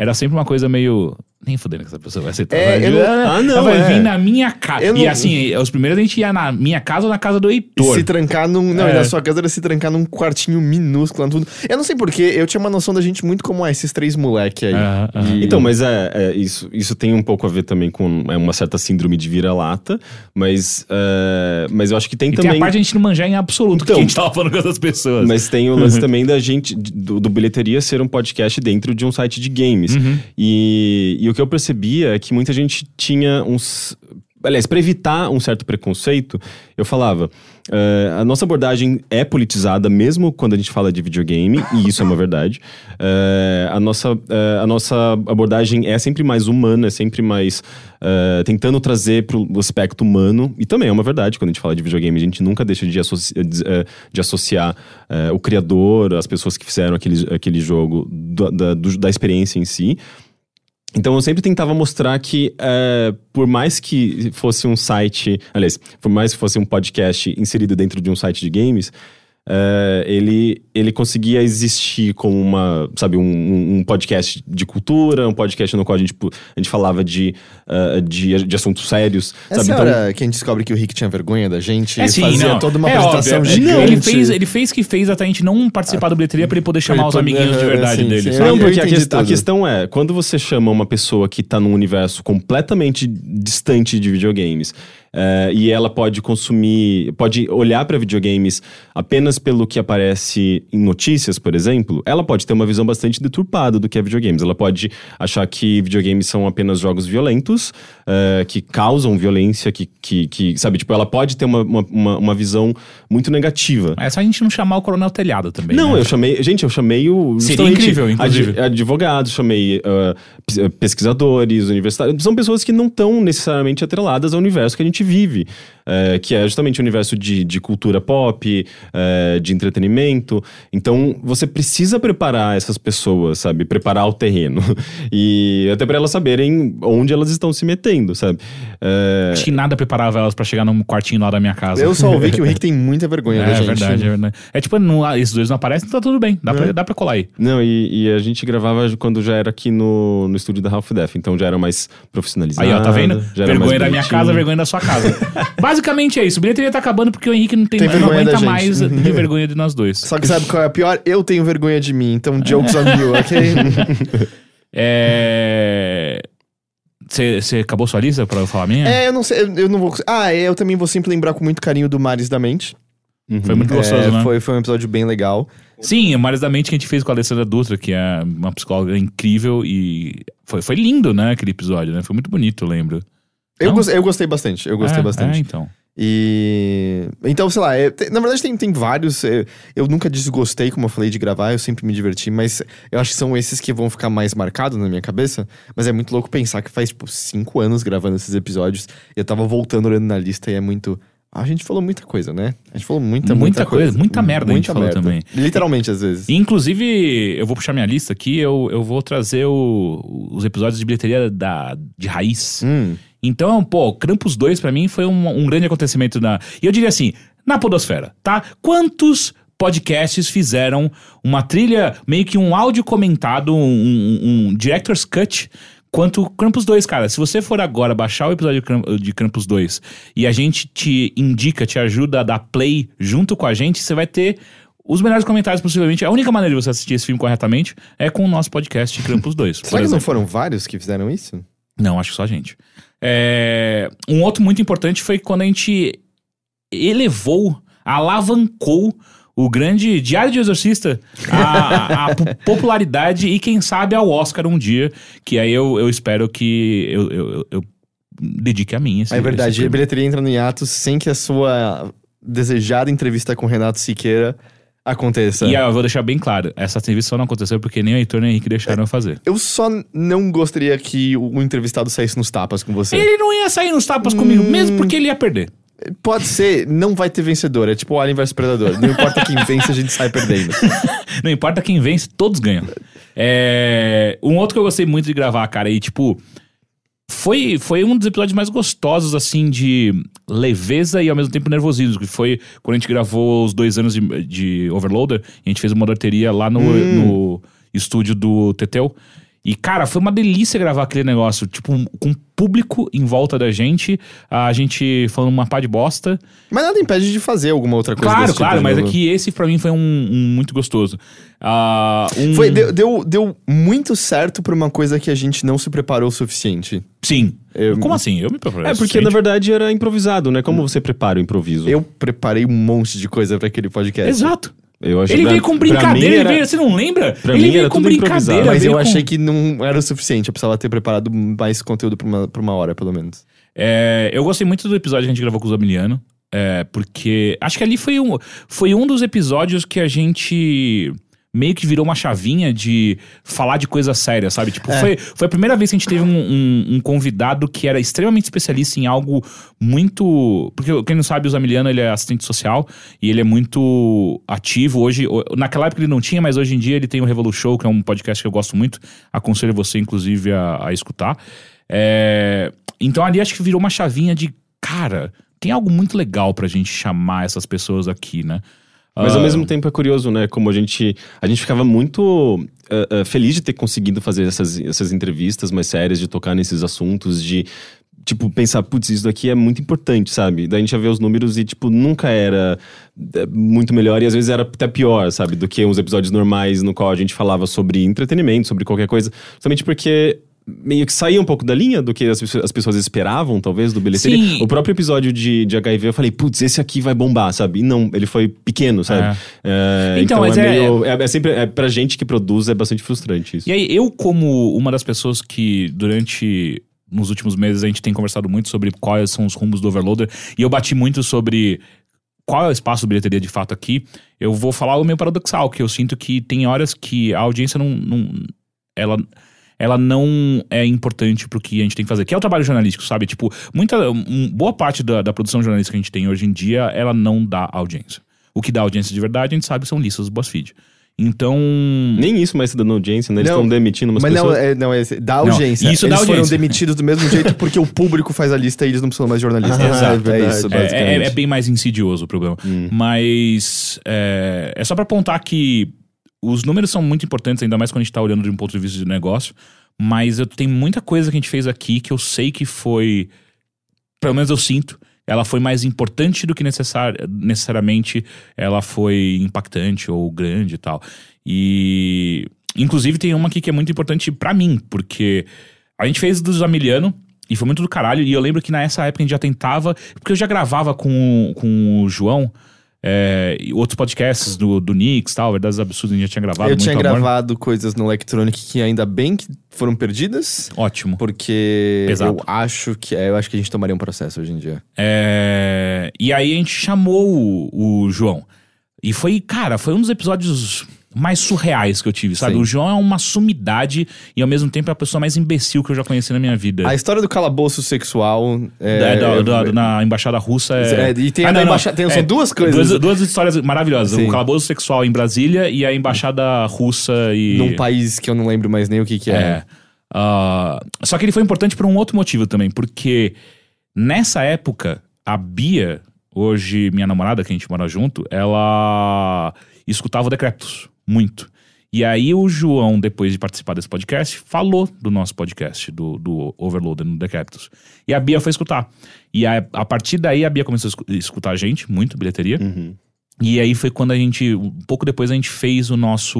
era sempre uma coisa meio... Nem fudendo que essa pessoa vai aceitar. Ela vai vir na minha casa. E assim, os primeiros a gente ia na minha casa ou na casa do Heitor. Se trancar num... Não, na sua casa era se trancar num quartinho minúsculo. Tudo. Eu não sei porquê, eu tinha uma noção da gente muito como esses três moleque aí. Então, mas isso tem um pouco a ver também com uma certa síndrome de vira-lata. Mas eu acho que tem também... Tem a parte de a gente não manjar em absoluto, então, que a gente tava falando com essas pessoas. Mas tem o lance também da gente, do Bilheteria ser um podcast dentro de um site de games. E o que eu percebia é que muita gente tinha uns... Aliás, para evitar um certo preconceito, eu falava... a nossa abordagem é politizada, mesmo quando a gente fala de videogame, e isso é uma verdade. A nossa abordagem é sempre mais humana, é sempre mais... tentando trazer pro aspecto humano. E também é uma verdade, quando a gente fala de videogame, a gente nunca deixa de associar o criador, as pessoas que fizeram aquele jogo, da experiência em si. Então eu sempre tentava mostrar que por mais que fosse um site... Aliás, por mais que fosse um podcast inserido dentro de um site de games, ele conseguia existir como uma... Sabe, um podcast de cultura, um podcast no qual a gente falava de assuntos sérios. Essa hora que a gente descobre que o Rick tinha vergonha da gente, fazia toda uma apresentação gigante. Ele fez até a gente não participar do Bilheteria pra ele poder chamar os amiguinhos de verdade dele. Não, porque a questão é, quando você chama uma pessoa que tá num universo completamente distante de videogames... E ela pode consumir, pode olhar para videogames apenas pelo que aparece em notícias, por exemplo. Ela pode ter uma visão bastante deturpada do que é videogames. Ela pode achar que videogames são apenas jogos violentos, que causam violência, que sabe, tipo, ela pode ter uma visão muito negativa. É só a gente não chamar o Coronel Telhado também. Não, né? eu chamei o... Seria incrível, inclusive. Advogados, chamei pesquisadores, universitários. São pessoas que não estão necessariamente atreladas ao universo que a gente vive, que é justamente o universo de cultura pop, de entretenimento. Então você precisa preparar essas pessoas, sabe? Preparar o terreno. E até pra elas saberem onde elas estão se metendo, sabe? Acho que nada preparava elas pra chegar num quartinho lá da minha casa. Eu só ouvi que o Rick tem muita vergonha da gente. É verdade. É tipo, não, esses dois não aparecem, então tá tudo bem. Dá pra colar aí. Não, e a gente gravava quando já era aqui no estúdio da Half Death, então já era mais profissionalizado. Aí, ó, tá vendo? Vergonha da minha casa, vergonha da sua casa. Basicamente é isso. O bilheteria tá acabando porque o Henrique não aguenta mais de vergonha de nós dois. Só que sabe qual é a pior? Eu tenho vergonha de mim, então jokes on you, ok? Você acabou sua lista pra eu falar a minha? Eu não sei, eu não vou... eu também vou sempre lembrar com muito carinho do Mares da Mente. Uhum. Foi muito gostoso, né? Foi um episódio bem legal. Sim, o Mares da Mente que a gente fez com a Alessandra Dutra, que é uma psicóloga incrível, e foi lindo, né, aquele episódio, né? Foi muito bonito, eu lembro. Eu gostei bastante. Então. Então, sei lá, na verdade tem vários. Eu nunca desgostei, como eu falei, de gravar. Eu sempre me diverti, mas eu acho que são esses que vão ficar mais marcados na minha cabeça. Mas é muito louco pensar que faz, tipo, 5 anos gravando esses episódios. Eu tava voltando, olhando na lista, e é muito... A gente falou muita coisa, né? A gente falou muita coisa. Muita merda a gente falou também. Literalmente, às vezes. E, inclusive, eu vou puxar minha lista aqui. Eu vou trazer os episódios de bilheteria de raiz. Então, pô, Krampus 2 pra mim foi um grande acontecimento E eu diria assim, na podosfera, tá? Quantos podcasts fizeram uma trilha, meio que um áudio comentado, um director's cut... Quanto Krampus 2, cara, se você for agora baixar o episódio de Krampus 2 e a gente te indica, te ajuda a dar play junto com a gente, você vai ter os melhores comentários possivelmente. A única maneira de você assistir esse filme corretamente é com o nosso podcast Krampus 2. Será que não foram vários que fizeram isso? Não, acho que só a gente. Um outro muito importante foi quando a gente alavancou o grande Diário de Exorcista, a popularidade e, quem sabe, ao Oscar um dia. Que aí eu espero que eu dedique a mim. É verdade, a bilheteria entra no hiato sem que a sua desejada entrevista com Renato Siqueira aconteça. E eu vou deixar bem claro, essa entrevista só não aconteceu porque nem o Heitor nem o Henrique deixaram eu fazer. Eu só não gostaria que o entrevistado saísse nos tapas com você. Ele não ia sair nos tapas comigo, mesmo porque ele ia perder. Pode ser, não vai ter vencedor. É tipo o Alien vs Predador. Não importa quem vence, a gente sai perdendo. Não importa quem vence, todos ganham. Um outro que eu gostei muito de gravar, cara, e tipo... Foi um dos episódios mais gostosos, assim, de leveza e ao mesmo tempo nervosismo. Que foi quando a gente gravou os 2 anos de Overloader. A gente fez uma bilheteria lá no estúdio do Teteu. E, cara, foi uma delícia gravar aquele negócio, tipo, com público em volta da gente, a gente falando uma pá de bosta. Mas nada impede de fazer alguma outra coisa. Claro, mas é que esse pra mim foi um muito gostoso. Deu muito certo pra uma coisa que a gente não se preparou o suficiente. Sim. Como assim? Eu me preparei. Porque na verdade era improvisado, né? Como você prepara o improviso? Eu preparei um monte de coisa pra aquele podcast. Exato. Ele veio com brincadeira, você não lembra? Ele veio com brincadeira. Mas eu achei que não era o suficiente, eu precisava ter preparado mais conteúdo pra uma hora, pelo menos. Eu gostei muito do episódio que a gente gravou com o Zamiliano, porque acho que ali foi um dos episódios que a gente... meio que virou uma chavinha de falar de coisas sérias, sabe? Tipo, foi a primeira vez que a gente teve um convidado que era extremamente especialista em algo muito... Porque quem não sabe, o Zamiliano, ele é assistente social e ele é muito ativo hoje. Naquela época ele não tinha, mas hoje em dia ele tem o Revolu Show, que é um podcast que eu gosto muito. Aconselho você, inclusive, a escutar. Então ali acho que virou uma chavinha de... Cara, tem algo muito legal pra gente chamar essas pessoas aqui, né? Mas ao mesmo tempo é curioso, né? Como a gente ficava muito feliz de ter conseguido fazer essas entrevistas mais sérias, de tocar nesses assuntos, de, tipo, pensar, putz, isso daqui é muito importante, sabe? Daí a gente ia ver os números e, tipo, nunca era muito melhor e às vezes era até pior, sabe? Do que uns episódios normais no qual a gente falava sobre entretenimento, sobre qualquer coisa. Justamente porque... meio que saía um pouco da linha do que as pessoas esperavam, talvez, do Bilheteria. Sim. O próprio episódio de HIV, eu falei, putz, esse aqui vai bombar, sabe? E não, ele foi pequeno, sabe? Então, pra gente que produz, é bastante frustrante isso. E aí, eu como uma das pessoas que durante... Nos últimos meses a gente tem conversado muito sobre quais são os rumos do Overloader. E eu bati muito sobre qual é o espaço do Bilheteria de fato aqui. Eu vou falar o meio paradoxal, que eu sinto que tem horas que a audiência ela não é importante pro que a gente tem que fazer, que é o trabalho jornalístico, sabe? Tipo, boa parte da produção jornalística que a gente tem hoje em dia, ela não dá audiência. O que dá audiência de verdade, a gente sabe, são listas do BuzzFeed. Então... Nem isso mais se dando audiência, né? Eles estão demitindo umas pessoas. Dá audiência. Não, isso eles dá audiência. Foram demitidos do mesmo jeito porque o público faz a lista e eles não precisam mais jornalistas. Exato. É isso, basicamente. É bem mais insidioso o problema. Mas... É só pra apontar que os números são muito importantes, ainda mais quando a gente tá olhando de um ponto de vista de negócio. Mas tem muita coisa que a gente fez aqui que eu sei que foi... Pelo menos eu sinto... Ela foi mais importante do que necessariamente ela foi impactante ou grande e tal. E, inclusive, tem uma aqui que é muito importante pra mim, porque a gente fez do Zamiliano e foi muito do caralho. E eu lembro que nessa época a gente já tentava... Porque eu já gravava com o João... e outros podcasts do Nix, tal, Verdades Absurdas, a gente já tinha gravado. Eu tinha gravado coisas no Electronic que ainda bem que foram perdidas. Ótimo. Porque pesado. Eu acho que a gente tomaria um processo hoje em dia. E aí a gente chamou o João. E foi, cara, foi um dos episódios mais surreais que eu tive, sabe? Sim. O João é uma sumidade e ao mesmo tempo é a pessoa mais imbecil que eu já conheci na minha vida. A história do calabouço sexual... na embaixada russa e tem são duas coisas. Duas histórias maravilhosas. Sim. O calabouço sexual em Brasília e a embaixada russa e... Num país que eu não lembro mais nem o que é. Só que ele foi importante por um outro motivo também, porque nessa época, a Bia, hoje minha namorada, que a gente mora junto, ela escutava o Decretos. Muito. E aí o João, depois de participar desse podcast, falou do nosso podcast, do Overloader no Decaptus. E a Bia foi escutar. E a partir daí a Bia começou a escutar a gente, muito Bilheteria. Uhum. E aí foi quando a gente, um pouco depois a gente fez nossa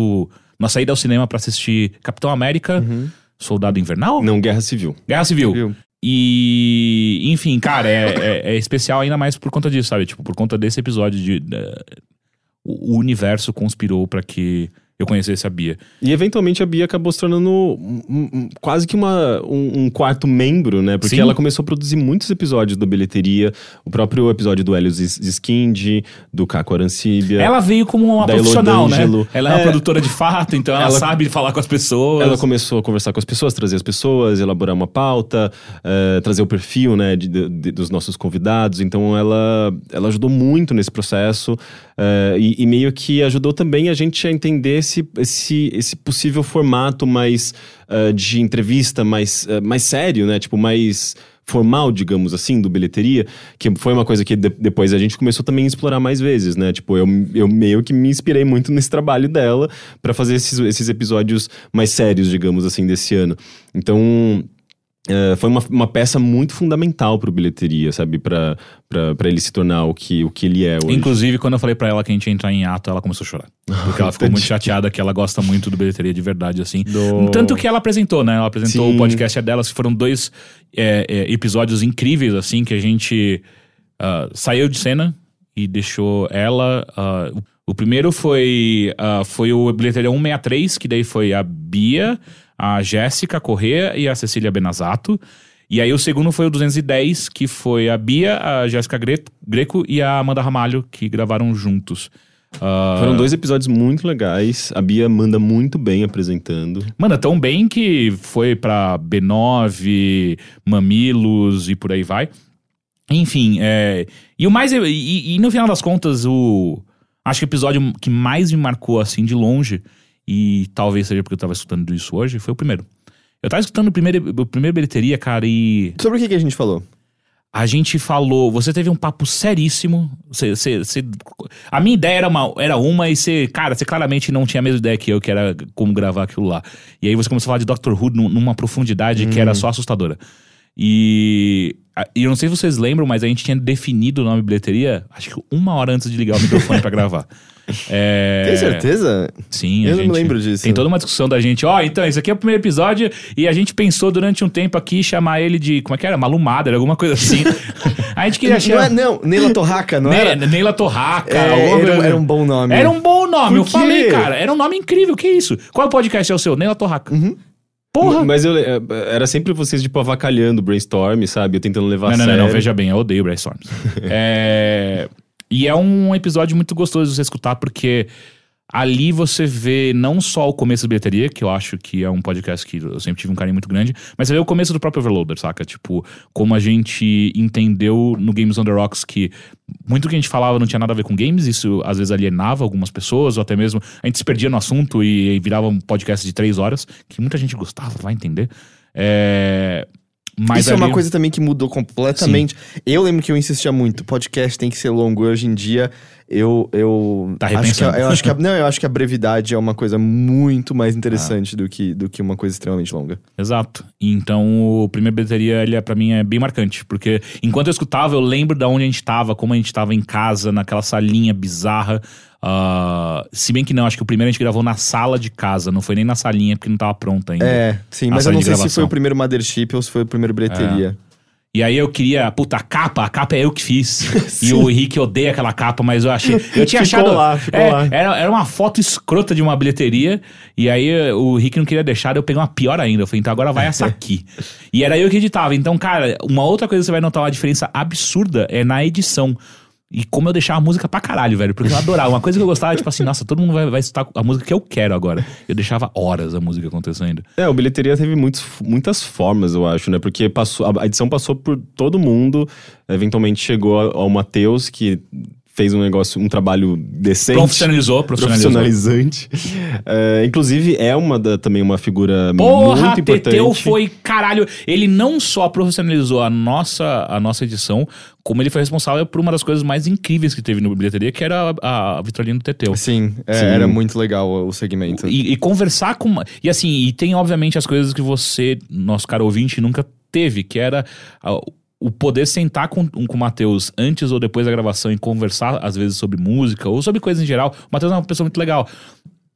ida ao cinema pra assistir Capitão América, uhum. Soldado Invernal? Não, Guerra Civil. E, enfim, cara, é especial ainda mais por conta disso, sabe? Tipo, por conta desse episódio o universo conspirou pra que eu conhecesse a Bia. E eventualmente a Bia acabou se tornando quase que um quarto membro, né? Porque Sim. ela começou a produzir muitos episódios do Bilheteria. O próprio episódio do Helios Ziskind, do Caio Arancibia. Ela veio como uma profissional, Elodângelo. Né? Ela é uma produtora de fato, então ela sabe falar com as pessoas. Ela começou a conversar com as pessoas, trazer as pessoas, elaborar uma pauta, trazer o perfil, né, dos nossos convidados. Então ela ajudou muito nesse processo. E meio que ajudou também a gente a entender esse possível formato mais de entrevista, mais sério, né? Tipo, mais formal, digamos assim, do Bilheteria, que foi uma coisa que depois a gente começou também a explorar mais vezes, né? Tipo, eu meio que me inspirei muito nesse trabalho dela pra fazer esses episódios mais sérios, digamos assim, desse ano. Então... foi uma peça muito fundamental pro Bilheteria, sabe? Pra ele se tornar o que ele é hoje. Inclusive, quando eu falei pra ela que a gente ia entrar em ato, ela começou a chorar. Porque ela ficou muito chateada, que ela gosta muito do Bilheteria de verdade, assim. Tanto que ela apresentou, né? Ela apresentou Sim. o podcast dela, que foram dois episódios incríveis, assim, que a gente saiu de cena e deixou ela... O primeiro foi o Bilheteria 163, que daí foi a Bia... a Jéssica Corrêa e a Cecília Benazzato. E aí o segundo foi o 210, que foi a Bia, a Jéssica Greco e a Amanda Ramalho, que gravaram juntos. Foram dois episódios muito legais. A Bia manda muito bem apresentando. Manda tão bem que foi pra B9, Mamilos e por aí vai. Enfim, e o mais... E no final das contas, acho que o episódio que mais me marcou, assim, de longe... E talvez seja porque eu tava escutando isso hoje, foi o primeiro. Eu tava escutando o primeiro Bilheteria, cara, e... Sobre o que a gente falou? A gente falou... Você teve um papo seríssimo. A minha ideia era uma e você... Cara, você claramente não tinha a mesma ideia que eu, que era como gravar aquilo lá. E aí você começou a falar de Doctor Who numa profundidade que era só assustadora. E eu não sei se vocês lembram, mas a gente tinha definido o nome Bilheteria, acho que 1 hora antes de ligar o microfone pra gravar. Tem certeza? Sim, eu não lembro disso. Tem toda uma discussão da gente. Ó, então, esse aqui é o primeiro episódio e a gente pensou durante um tempo aqui chamar ele de... Como é que era? Malumada, alguma coisa assim. A gente queria achar... Não, Neila Torraca, não era? Neila Torraca. Era um bom nome. Era um bom nome, eu falei, cara. Era um nome incrível, que isso? Qual podcast é o seu? Neila Torraca. Uhum. Porra. Mas eu era sempre vocês, tipo, avacalhando o brainstorm, sabe? Eu tentando levar a sério. Não, veja bem, eu odeio brainstorms. E é um episódio muito gostoso de você escutar, porque ali você vê não só o começo da Bilheteria, que eu acho que é um podcast que eu sempre tive um carinho muito grande, mas você vê o começo do próprio Overloader, saca? Tipo, como a gente entendeu no Games on the Rocks que muito do que a gente falava não tinha nada a ver com games, isso às vezes alienava algumas pessoas, ou até mesmo a gente se perdia no assunto e virava um podcast de 3 horas, que muita gente gostava, vai entender. Mas isso ali... é uma coisa também que mudou completamente. Sim. Eu lembro que eu insistia muito, podcast tem que ser longo. Hoje em dia, eu acho que a brevidade é uma coisa muito mais interessante do que uma coisa extremamente longa. Exato. Então, o primeiro Bilheteria, ele, pra mim, é bem marcante. Porque enquanto eu escutava, eu lembro de onde a gente tava, como a gente tava em casa, naquela salinha bizarra. Se bem que não, acho que o primeiro a gente gravou na sala de casa, não foi nem na salinha porque não tava pronta ainda. Sim, mas eu não sei se foi o primeiro Mothership ou se foi o primeiro Bilheteria. E aí eu queria, puta, a capa é eu que fiz. E o Henrique odeia aquela capa, mas eu achei. Eu tinha achado. Ficou lá. Era uma foto escrota de uma bilheteria. E aí o Henrique não queria deixar, eu peguei uma pior ainda. Eu falei, então agora vai essa aqui. E era eu que editava. Então, cara, uma outra coisa que você vai notar uma diferença absurda é na edição. E como eu deixava a música pra caralho, velho. Porque eu adorava. Uma coisa que eu gostava, tipo assim, nossa, todo mundo vai escutar a música que eu quero agora. Eu deixava horas a música acontecendo. O Bilheteria teve muitas formas, eu acho, né? Porque a edição passou por todo mundo. Eventualmente chegou ao Matheus, que fez um trabalho decente. Profissionalizante. Inclusive, é também uma figura muito importante. Teteu foi, caralho. Ele não só profissionalizou a nossa edição, como ele foi responsável por uma das coisas mais incríveis que teve no Bilheteria, que era a vitrolina do Teteu. Sim, era muito legal o segmento. E conversar com... E assim, tem obviamente as coisas que você, nosso caro ouvinte, nunca teve, que era... O poder sentar com o Matheus antes ou depois da gravação e conversar, às vezes, sobre música ou sobre coisas em geral. O Matheus é uma pessoa muito legal.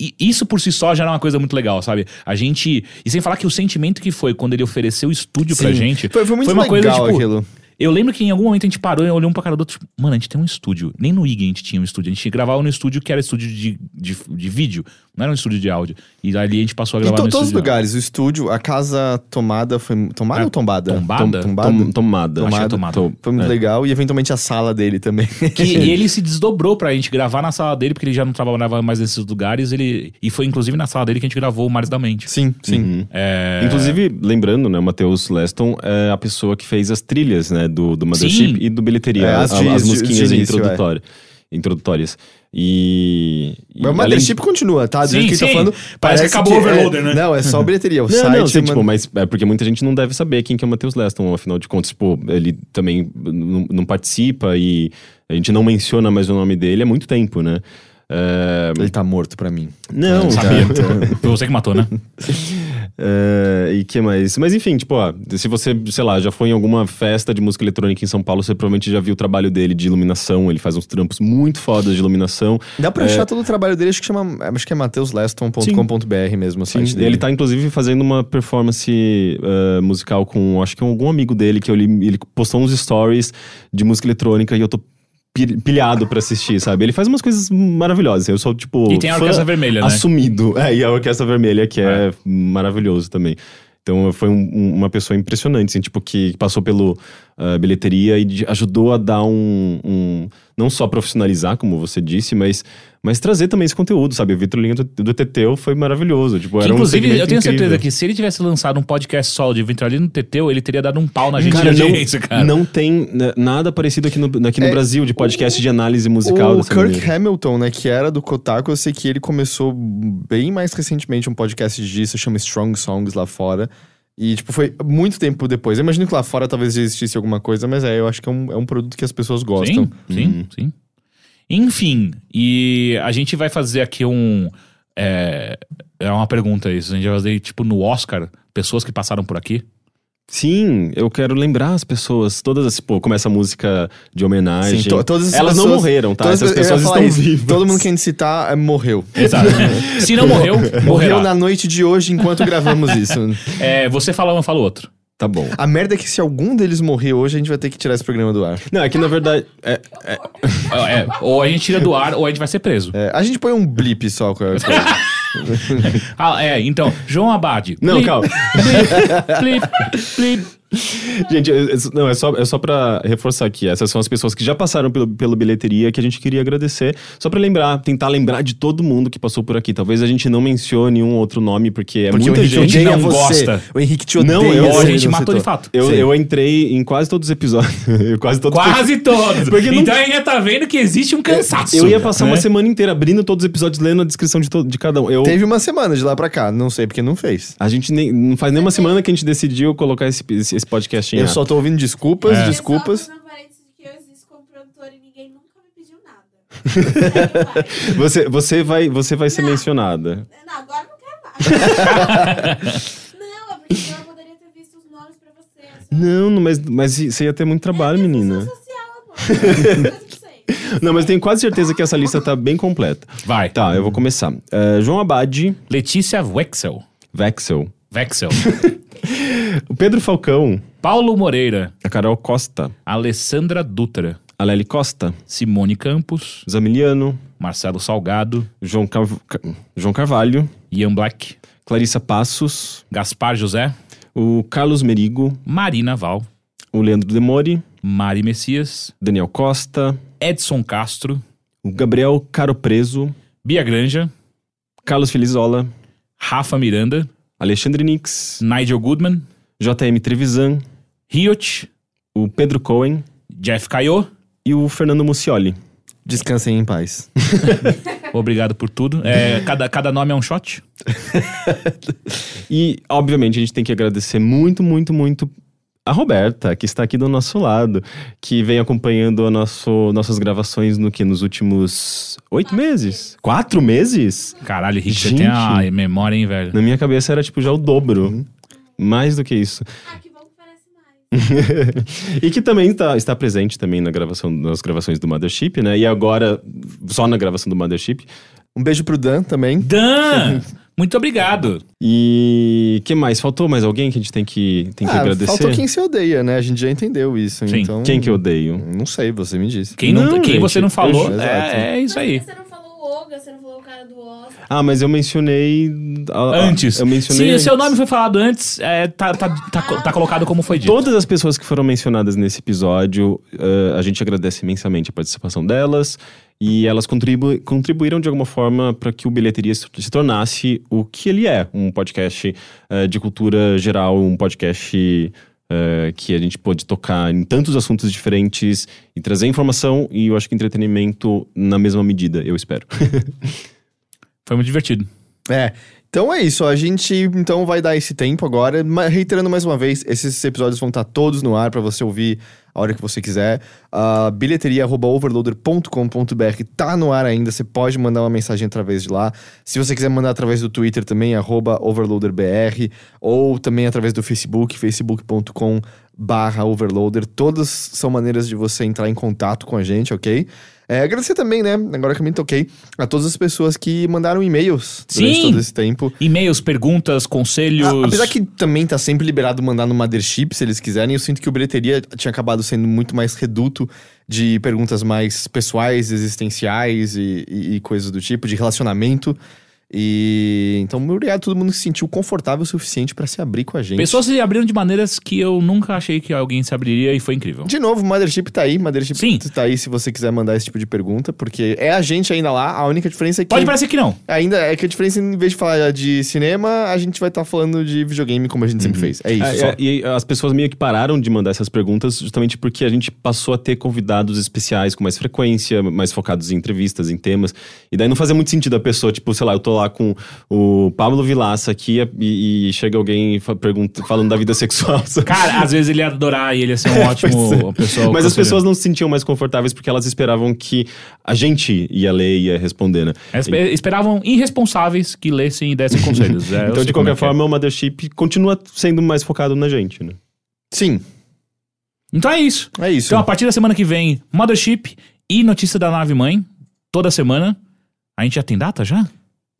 E isso por si só já era uma coisa muito legal, sabe? A gente... E sem falar que o sentimento que foi quando ele ofereceu o estúdio pra gente... Foi muito legal aquilo. Eu lembro que em algum momento a gente parou e olhou um pra cara do outro, tipo, mano, a gente tem um estúdio. Nem no IG a gente tinha um estúdio. A gente gravava no estúdio que era estúdio de vídeo, não era um estúdio de áudio. E ali a gente passou a gravar no estúdio. Em todos os lugares, o estúdio, a casa tomada foi... Tomada ou tombada? Tomada. Acho que é tomada. Foi muito legal. E eventualmente a sala dele também. E ele se desdobrou pra gente gravar na sala dele, porque ele já não trabalhava mais nesses lugares. E foi inclusive na sala dele que a gente gravou o Mares da Mente. Sim. Uhum. Inclusive, lembrando, né, o Matheus Leston é a pessoa que fez as trilhas, né? Do Mothership e do Bilheteria. As musiquinhas introdutórias. O Mothership continua, tá? Do que tá falando, parece que acabou o Overloader, né? Não, é só o Bilheteria. Mas é porque muita gente não deve saber quem que é o Matheus Leston. Afinal de contas, tipo, ele também não participa e a gente não menciona mais o nome dele há muito tempo, né? Ele tá morto pra mim. Não, sabia. Foi você que matou, né? E que mais? Mas enfim, tipo, se você, sei lá, já foi em alguma festa de música eletrônica em São Paulo, você provavelmente já viu o trabalho dele de iluminação. Ele faz uns trampos muito fodas de iluminação. Dá pra achar todo o trabalho dele, acho que é MatheusLeston.com.br mesmo. Sim, ele tá inclusive fazendo uma performance musical com, acho que algum amigo dele, que ele postou uns stories de música eletrônica e eu tô pilhado pra assistir, sabe? Ele faz umas coisas maravilhosas. Eu sou, tipo... E tem a Orquestra Vermelha, né? Assumido. E a Orquestra Vermelha, que é maravilhoso também. Então, foi uma pessoa impressionante, assim, tipo, que passou pelo Bilheteria e ajudou a dar não só profissionalizar, como você disse, mas trazer também esse conteúdo, sabe? O vitrolinha do Teteu foi maravilhoso. Tipo, que, inclusive, eu tenho certeza que se ele tivesse lançado um podcast solo de vitrolinha do Teteu, ele teria dado um pau na gente. Não tem nada parecido aqui no Brasil de podcast de análise musical. O Kirk Hamilton, né, que era do Kotaku, eu sei que ele começou bem mais recentemente um podcast disso, chama Strong Songs lá fora. E, tipo, foi muito tempo depois. Eu imagino que lá fora talvez existisse alguma coisa, mas eu acho que é um produto que as pessoas gostam. Sim. Enfim, e a gente vai fazer aqui uma pergunta isso. A gente vai fazer, tipo, no Oscar, pessoas que passaram por aqui. Sim, eu quero lembrar as pessoas, todas as, pô, começa a música de homenagem. Sim, todas elas pessoas, não morreram, tá? Essas pessoas estão vivas. Todo mundo que a gente citar morreu. Exato. Se não morreu, morreu na noite de hoje enquanto gravamos isso. É, você fala um, eu falo outro. Tá bom. A merda é que se algum deles morrer hoje, a gente vai ter que tirar esse programa do ar. Não, é que na verdade... ou a gente tira do ar, ou a gente vai ser preso. É, a gente põe um blip só com a ah, é, então, João Abade. Não, blip, calma. Blip, blip, blip. Gente, não, é só pra reforçar aqui. Essas são as pessoas que já passaram pelo Bilheteria, que a gente queria agradecer. Só pra lembrar, tentar lembrar de todo mundo que passou por aqui. Talvez a gente não mencione um outro nome, porque muita gente não gosta. O Henrique te odeia. Não, a gente matou de fato. Eu entrei em quase todos os episódios. Quase todos! Então ainda tá vendo que existe um cansaço. Eu ia passar uma semana inteira abrindo todos os episódios, lendo a descrição de cada um. Teve uma semana de lá pra cá, não sei porque não fez. A gente não faz nenhuma semana que a gente decidiu colocar esse podcast em ar. Eu só tô ouvindo desculpas, desculpas. Eu só que eu existo como produtor e ninguém nunca me pediu nada. Você vai ser mencionada. Não, agora não quero mais. Não, é porque eu poderia ter visto os nomes pra você. Não, mas você ia ter muito trabalho, menina. Social, não, mas tenho quase certeza que essa lista tá bem completa. Vai. Tá, eu vou começar. João Abade. Letícia Wexel. O Pedro Falcão. Paulo Moreira. A Carol Costa. Alessandra Dutra. A Lely Costa. Simone Campos. Zamiliano. Marcelo Salgado. João Carvalho. Ian Black. Clarissa Passos. Gaspar José. O Carlos Merigo. Marina Val. O Leandro Demori. Mari Messias. Daniel Costa. Edson Castro. O Gabriel Caro Preso. Bia Granja. Carlos Felizola. Rafa Miranda. Alexandre Nix. Nigel Goodman. JM Trevisan. Riot. O Pedro Cohen. Jeff Caio. E o Fernando Muccioli. Descansem em paz. Obrigado por tudo. Cada nome é um shot. E, obviamente, a gente tem que agradecer muito, muito, muito a Roberta, que está aqui do nosso lado, que vem acompanhando nossas gravações nos últimos 8 meses? 4 meses? Caralho, Richard, gente, tem a memória, hein, velho? Na minha cabeça era já o dobro. Mais do que isso. Ah, que bom que parece mais. E que também está presente também nas gravações do Mothership, né? E agora, só na gravação do Mothership. Um beijo pro Dan também. Dan! Muito obrigado. E o que mais? Faltou mais alguém que a gente tem que agradecer? Faltou quem se odeia, né? A gente já entendeu isso. Sim. Então, quem que eu odeio? Não sei, você me disse. Quem você não falou, é isso aí. Você não falou o Olga, você não falou o cara do Oscar. Ah, mas eu mencionei... antes. Eu mencionei antes. Se o seu nome foi falado antes, tá colocado como foi dito. Todas as pessoas que foram mencionadas nesse episódio, a gente agradece imensamente a participação delas. E elas contribuíram de alguma forma para que o Bilheteria se tornasse o que ele é. Um podcast de cultura geral, um podcast que a gente pode tocar em tantos assuntos diferentes e trazer informação e, eu acho que, entretenimento na mesma medida, eu espero. Foi muito divertido. Então é isso, a gente vai dar esse tempo agora, reiterando mais uma vez, esses episódios vão estar todos no ar para você ouvir a hora que você quiser. Bilheteria@overloader.com.br tá no ar ainda, você pode mandar uma mensagem através de lá. Se você quiser mandar através do Twitter também, @overloaderbr, ou também através do Facebook, facebook.com/overloader. Todas são maneiras de você entrar em contato com a gente, ok? Agradecer também, né, agora que eu me toquei, a todas as pessoas que mandaram e-mails durante todo esse tempo. E-mails, perguntas, conselhos... Apesar que também tá sempre liberado mandar no Mothership, se eles quiserem. Eu sinto que o Bilheteria tinha acabado sendo muito mais reduto de perguntas mais pessoais, existenciais e coisas do tipo, de relacionamento. E então, muito obrigado a todo mundo que se sentiu confortável o suficiente pra se abrir com a gente. Pessoas se abriram de maneiras que eu nunca achei que alguém se abriria, e foi incrível. De novo, o Mothership tá aí. Mothership tá aí se você quiser mandar esse tipo de pergunta, porque é a gente ainda lá. A única diferença é que... Pode parecer que não. Ainda é que a diferença, em vez de falar de cinema, a gente vai estar falando de videogame, como a gente sempre fez. É isso. E as pessoas meio que pararam de mandar essas perguntas justamente porque a gente passou a ter convidados especiais com mais frequência, mais focados em entrevistas, em temas. E daí não fazia muito sentido a pessoa, tipo, sei lá, eu tô lá com o Pablo Vilaça aqui e chega alguém falando da vida sexual. Cara, às vezes ele ia adorar e ele ia ser um ótimo pessoa. Mas as pessoas não se sentiam mais confortáveis porque elas esperavam que a gente ia ler e ia responder, né? Esperavam irresponsáveis que lessem e dessem conselhos. Então, de qualquer forma, o Mothership continua sendo mais focado na gente, né? Sim. Então é isso. É isso. Então a partir da semana que vem, Mothership e Notícia da Nave Mãe, toda semana. A gente já tem data já?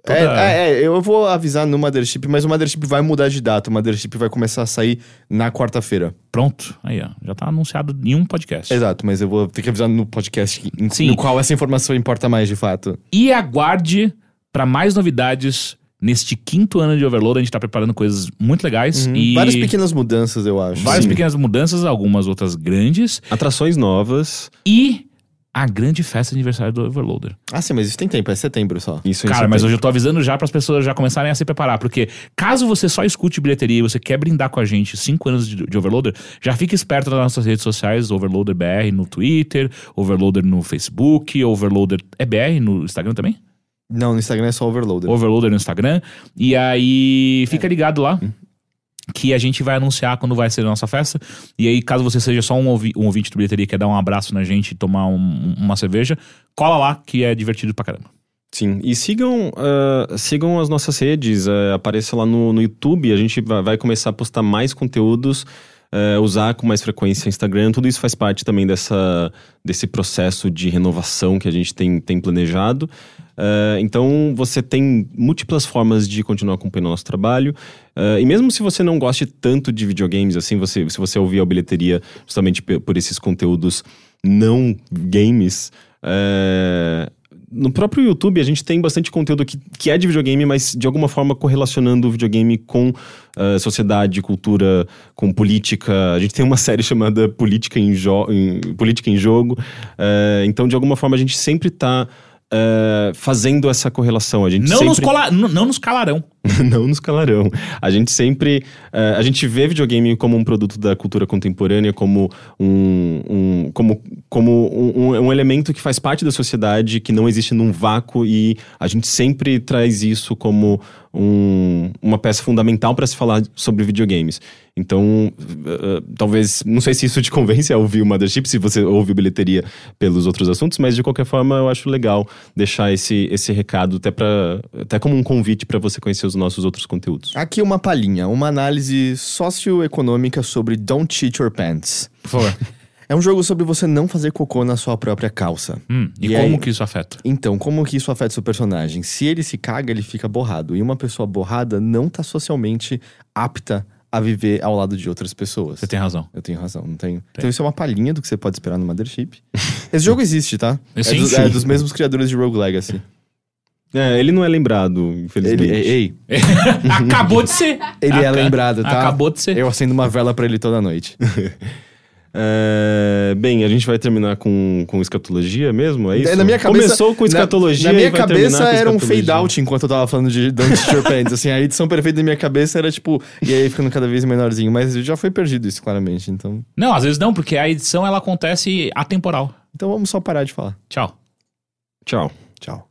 Toda... eu vou avisar no Mothership, mas o Mothership vai mudar de data. O Mothership vai começar a sair na quarta-feira. Pronto. Aí, ó. Já tá anunciado em um podcast. Exato, mas eu vou ter que avisar no podcast no qual essa informação importa mais, de fato. E aguarde pra mais novidades... Neste quinto ano de Overloader, a gente tá preparando coisas muito legais e... Várias pequenas mudanças, eu acho. Várias pequenas mudanças, algumas outras grandes. Atrações novas. E a grande festa de aniversário do Overloader. Ah, sim, mas isso tem tempo, é setembro só. Isso. Cara, mas hoje eu tô avisando já pras pessoas já começarem a se preparar. Porque caso você só escute bilheteria e você quer brindar com a gente 5 anos de Overloader, já fique esperto nas nossas redes sociais, Overloader BR no Twitter, Overloader no Facebook, Overloader... É BR no Instagram também? Não, no Instagram é só Overloader. Overloader no Instagram. E aí, fica ligado lá, que a gente vai anunciar quando vai ser a nossa festa. E aí, caso você seja só um ouvinte do bilheteria, quer dar um abraço na gente e tomar uma cerveja, cola lá, que é divertido pra caramba. Sim, e sigam as nossas redes, apareça lá no YouTube, a gente vai começar a postar mais conteúdos... usar com mais frequência o Instagram, tudo isso faz parte também desse processo de renovação que a gente tem planejado. Então você tem múltiplas formas de continuar acompanhando o nosso trabalho. E mesmo se você não goste tanto de videogames, assim, se você ouvir a bilheteria justamente por esses conteúdos não games... No próprio YouTube a gente tem bastante conteúdo que é de videogame, mas de alguma forma correlacionando o videogame com sociedade, cultura, com política. A gente tem uma série chamada Política em Jogo. Então, de alguma forma, a gente sempre está fazendo essa correlação. A gente não nos calarão. Não nos calarão. A gente sempre... a gente vê videogame como um produto da cultura contemporânea, como um elemento que faz parte da sociedade, que não existe num vácuo, e a gente sempre traz isso como uma peça fundamental para se falar sobre videogames. Então, talvez... Não sei se isso te convence a ouvir o Mothership, se você ouve bilheteria pelos outros assuntos, mas de qualquer forma eu acho legal deixar esse recado até como um convite para você conhecer os nossos outros conteúdos. Aqui uma palhinha, uma análise socioeconômica sobre Don't Cheat Your Pants. Por favor. É um jogo sobre você não fazer cocô na sua própria calça. E como que isso afeta? Então, como que isso afeta seu personagem? Se ele se caga, ele fica borrado. E uma pessoa borrada não tá socialmente apta a viver ao lado de outras pessoas. Você tem razão. Eu tenho razão, não tenho. Então isso é uma palhinha do que você pode esperar no Mothership. Esse jogo existe, tá? É dos mesmos criadores de Rogue Legacy. Ele não é lembrado, infelizmente. Acabou de ser. Ele é lembrado, tá? Acabou de ser. Eu acendo uma vela pra ele toda noite. Bem, a gente vai terminar com escatologia mesmo, é isso? Na minha cabeça, começou com escatologia. Na minha cabeça era um fade-out enquanto eu tava falando de Don't Cheat Your Pants. Assim, a edição perfeita da minha cabeça era tipo... E aí ficando cada vez menorzinho. Mas já foi perdido isso, claramente, então... Não, às vezes não, porque a edição ela acontece atemporal. Então vamos só parar de falar. Tchau. Tchau. Tchau.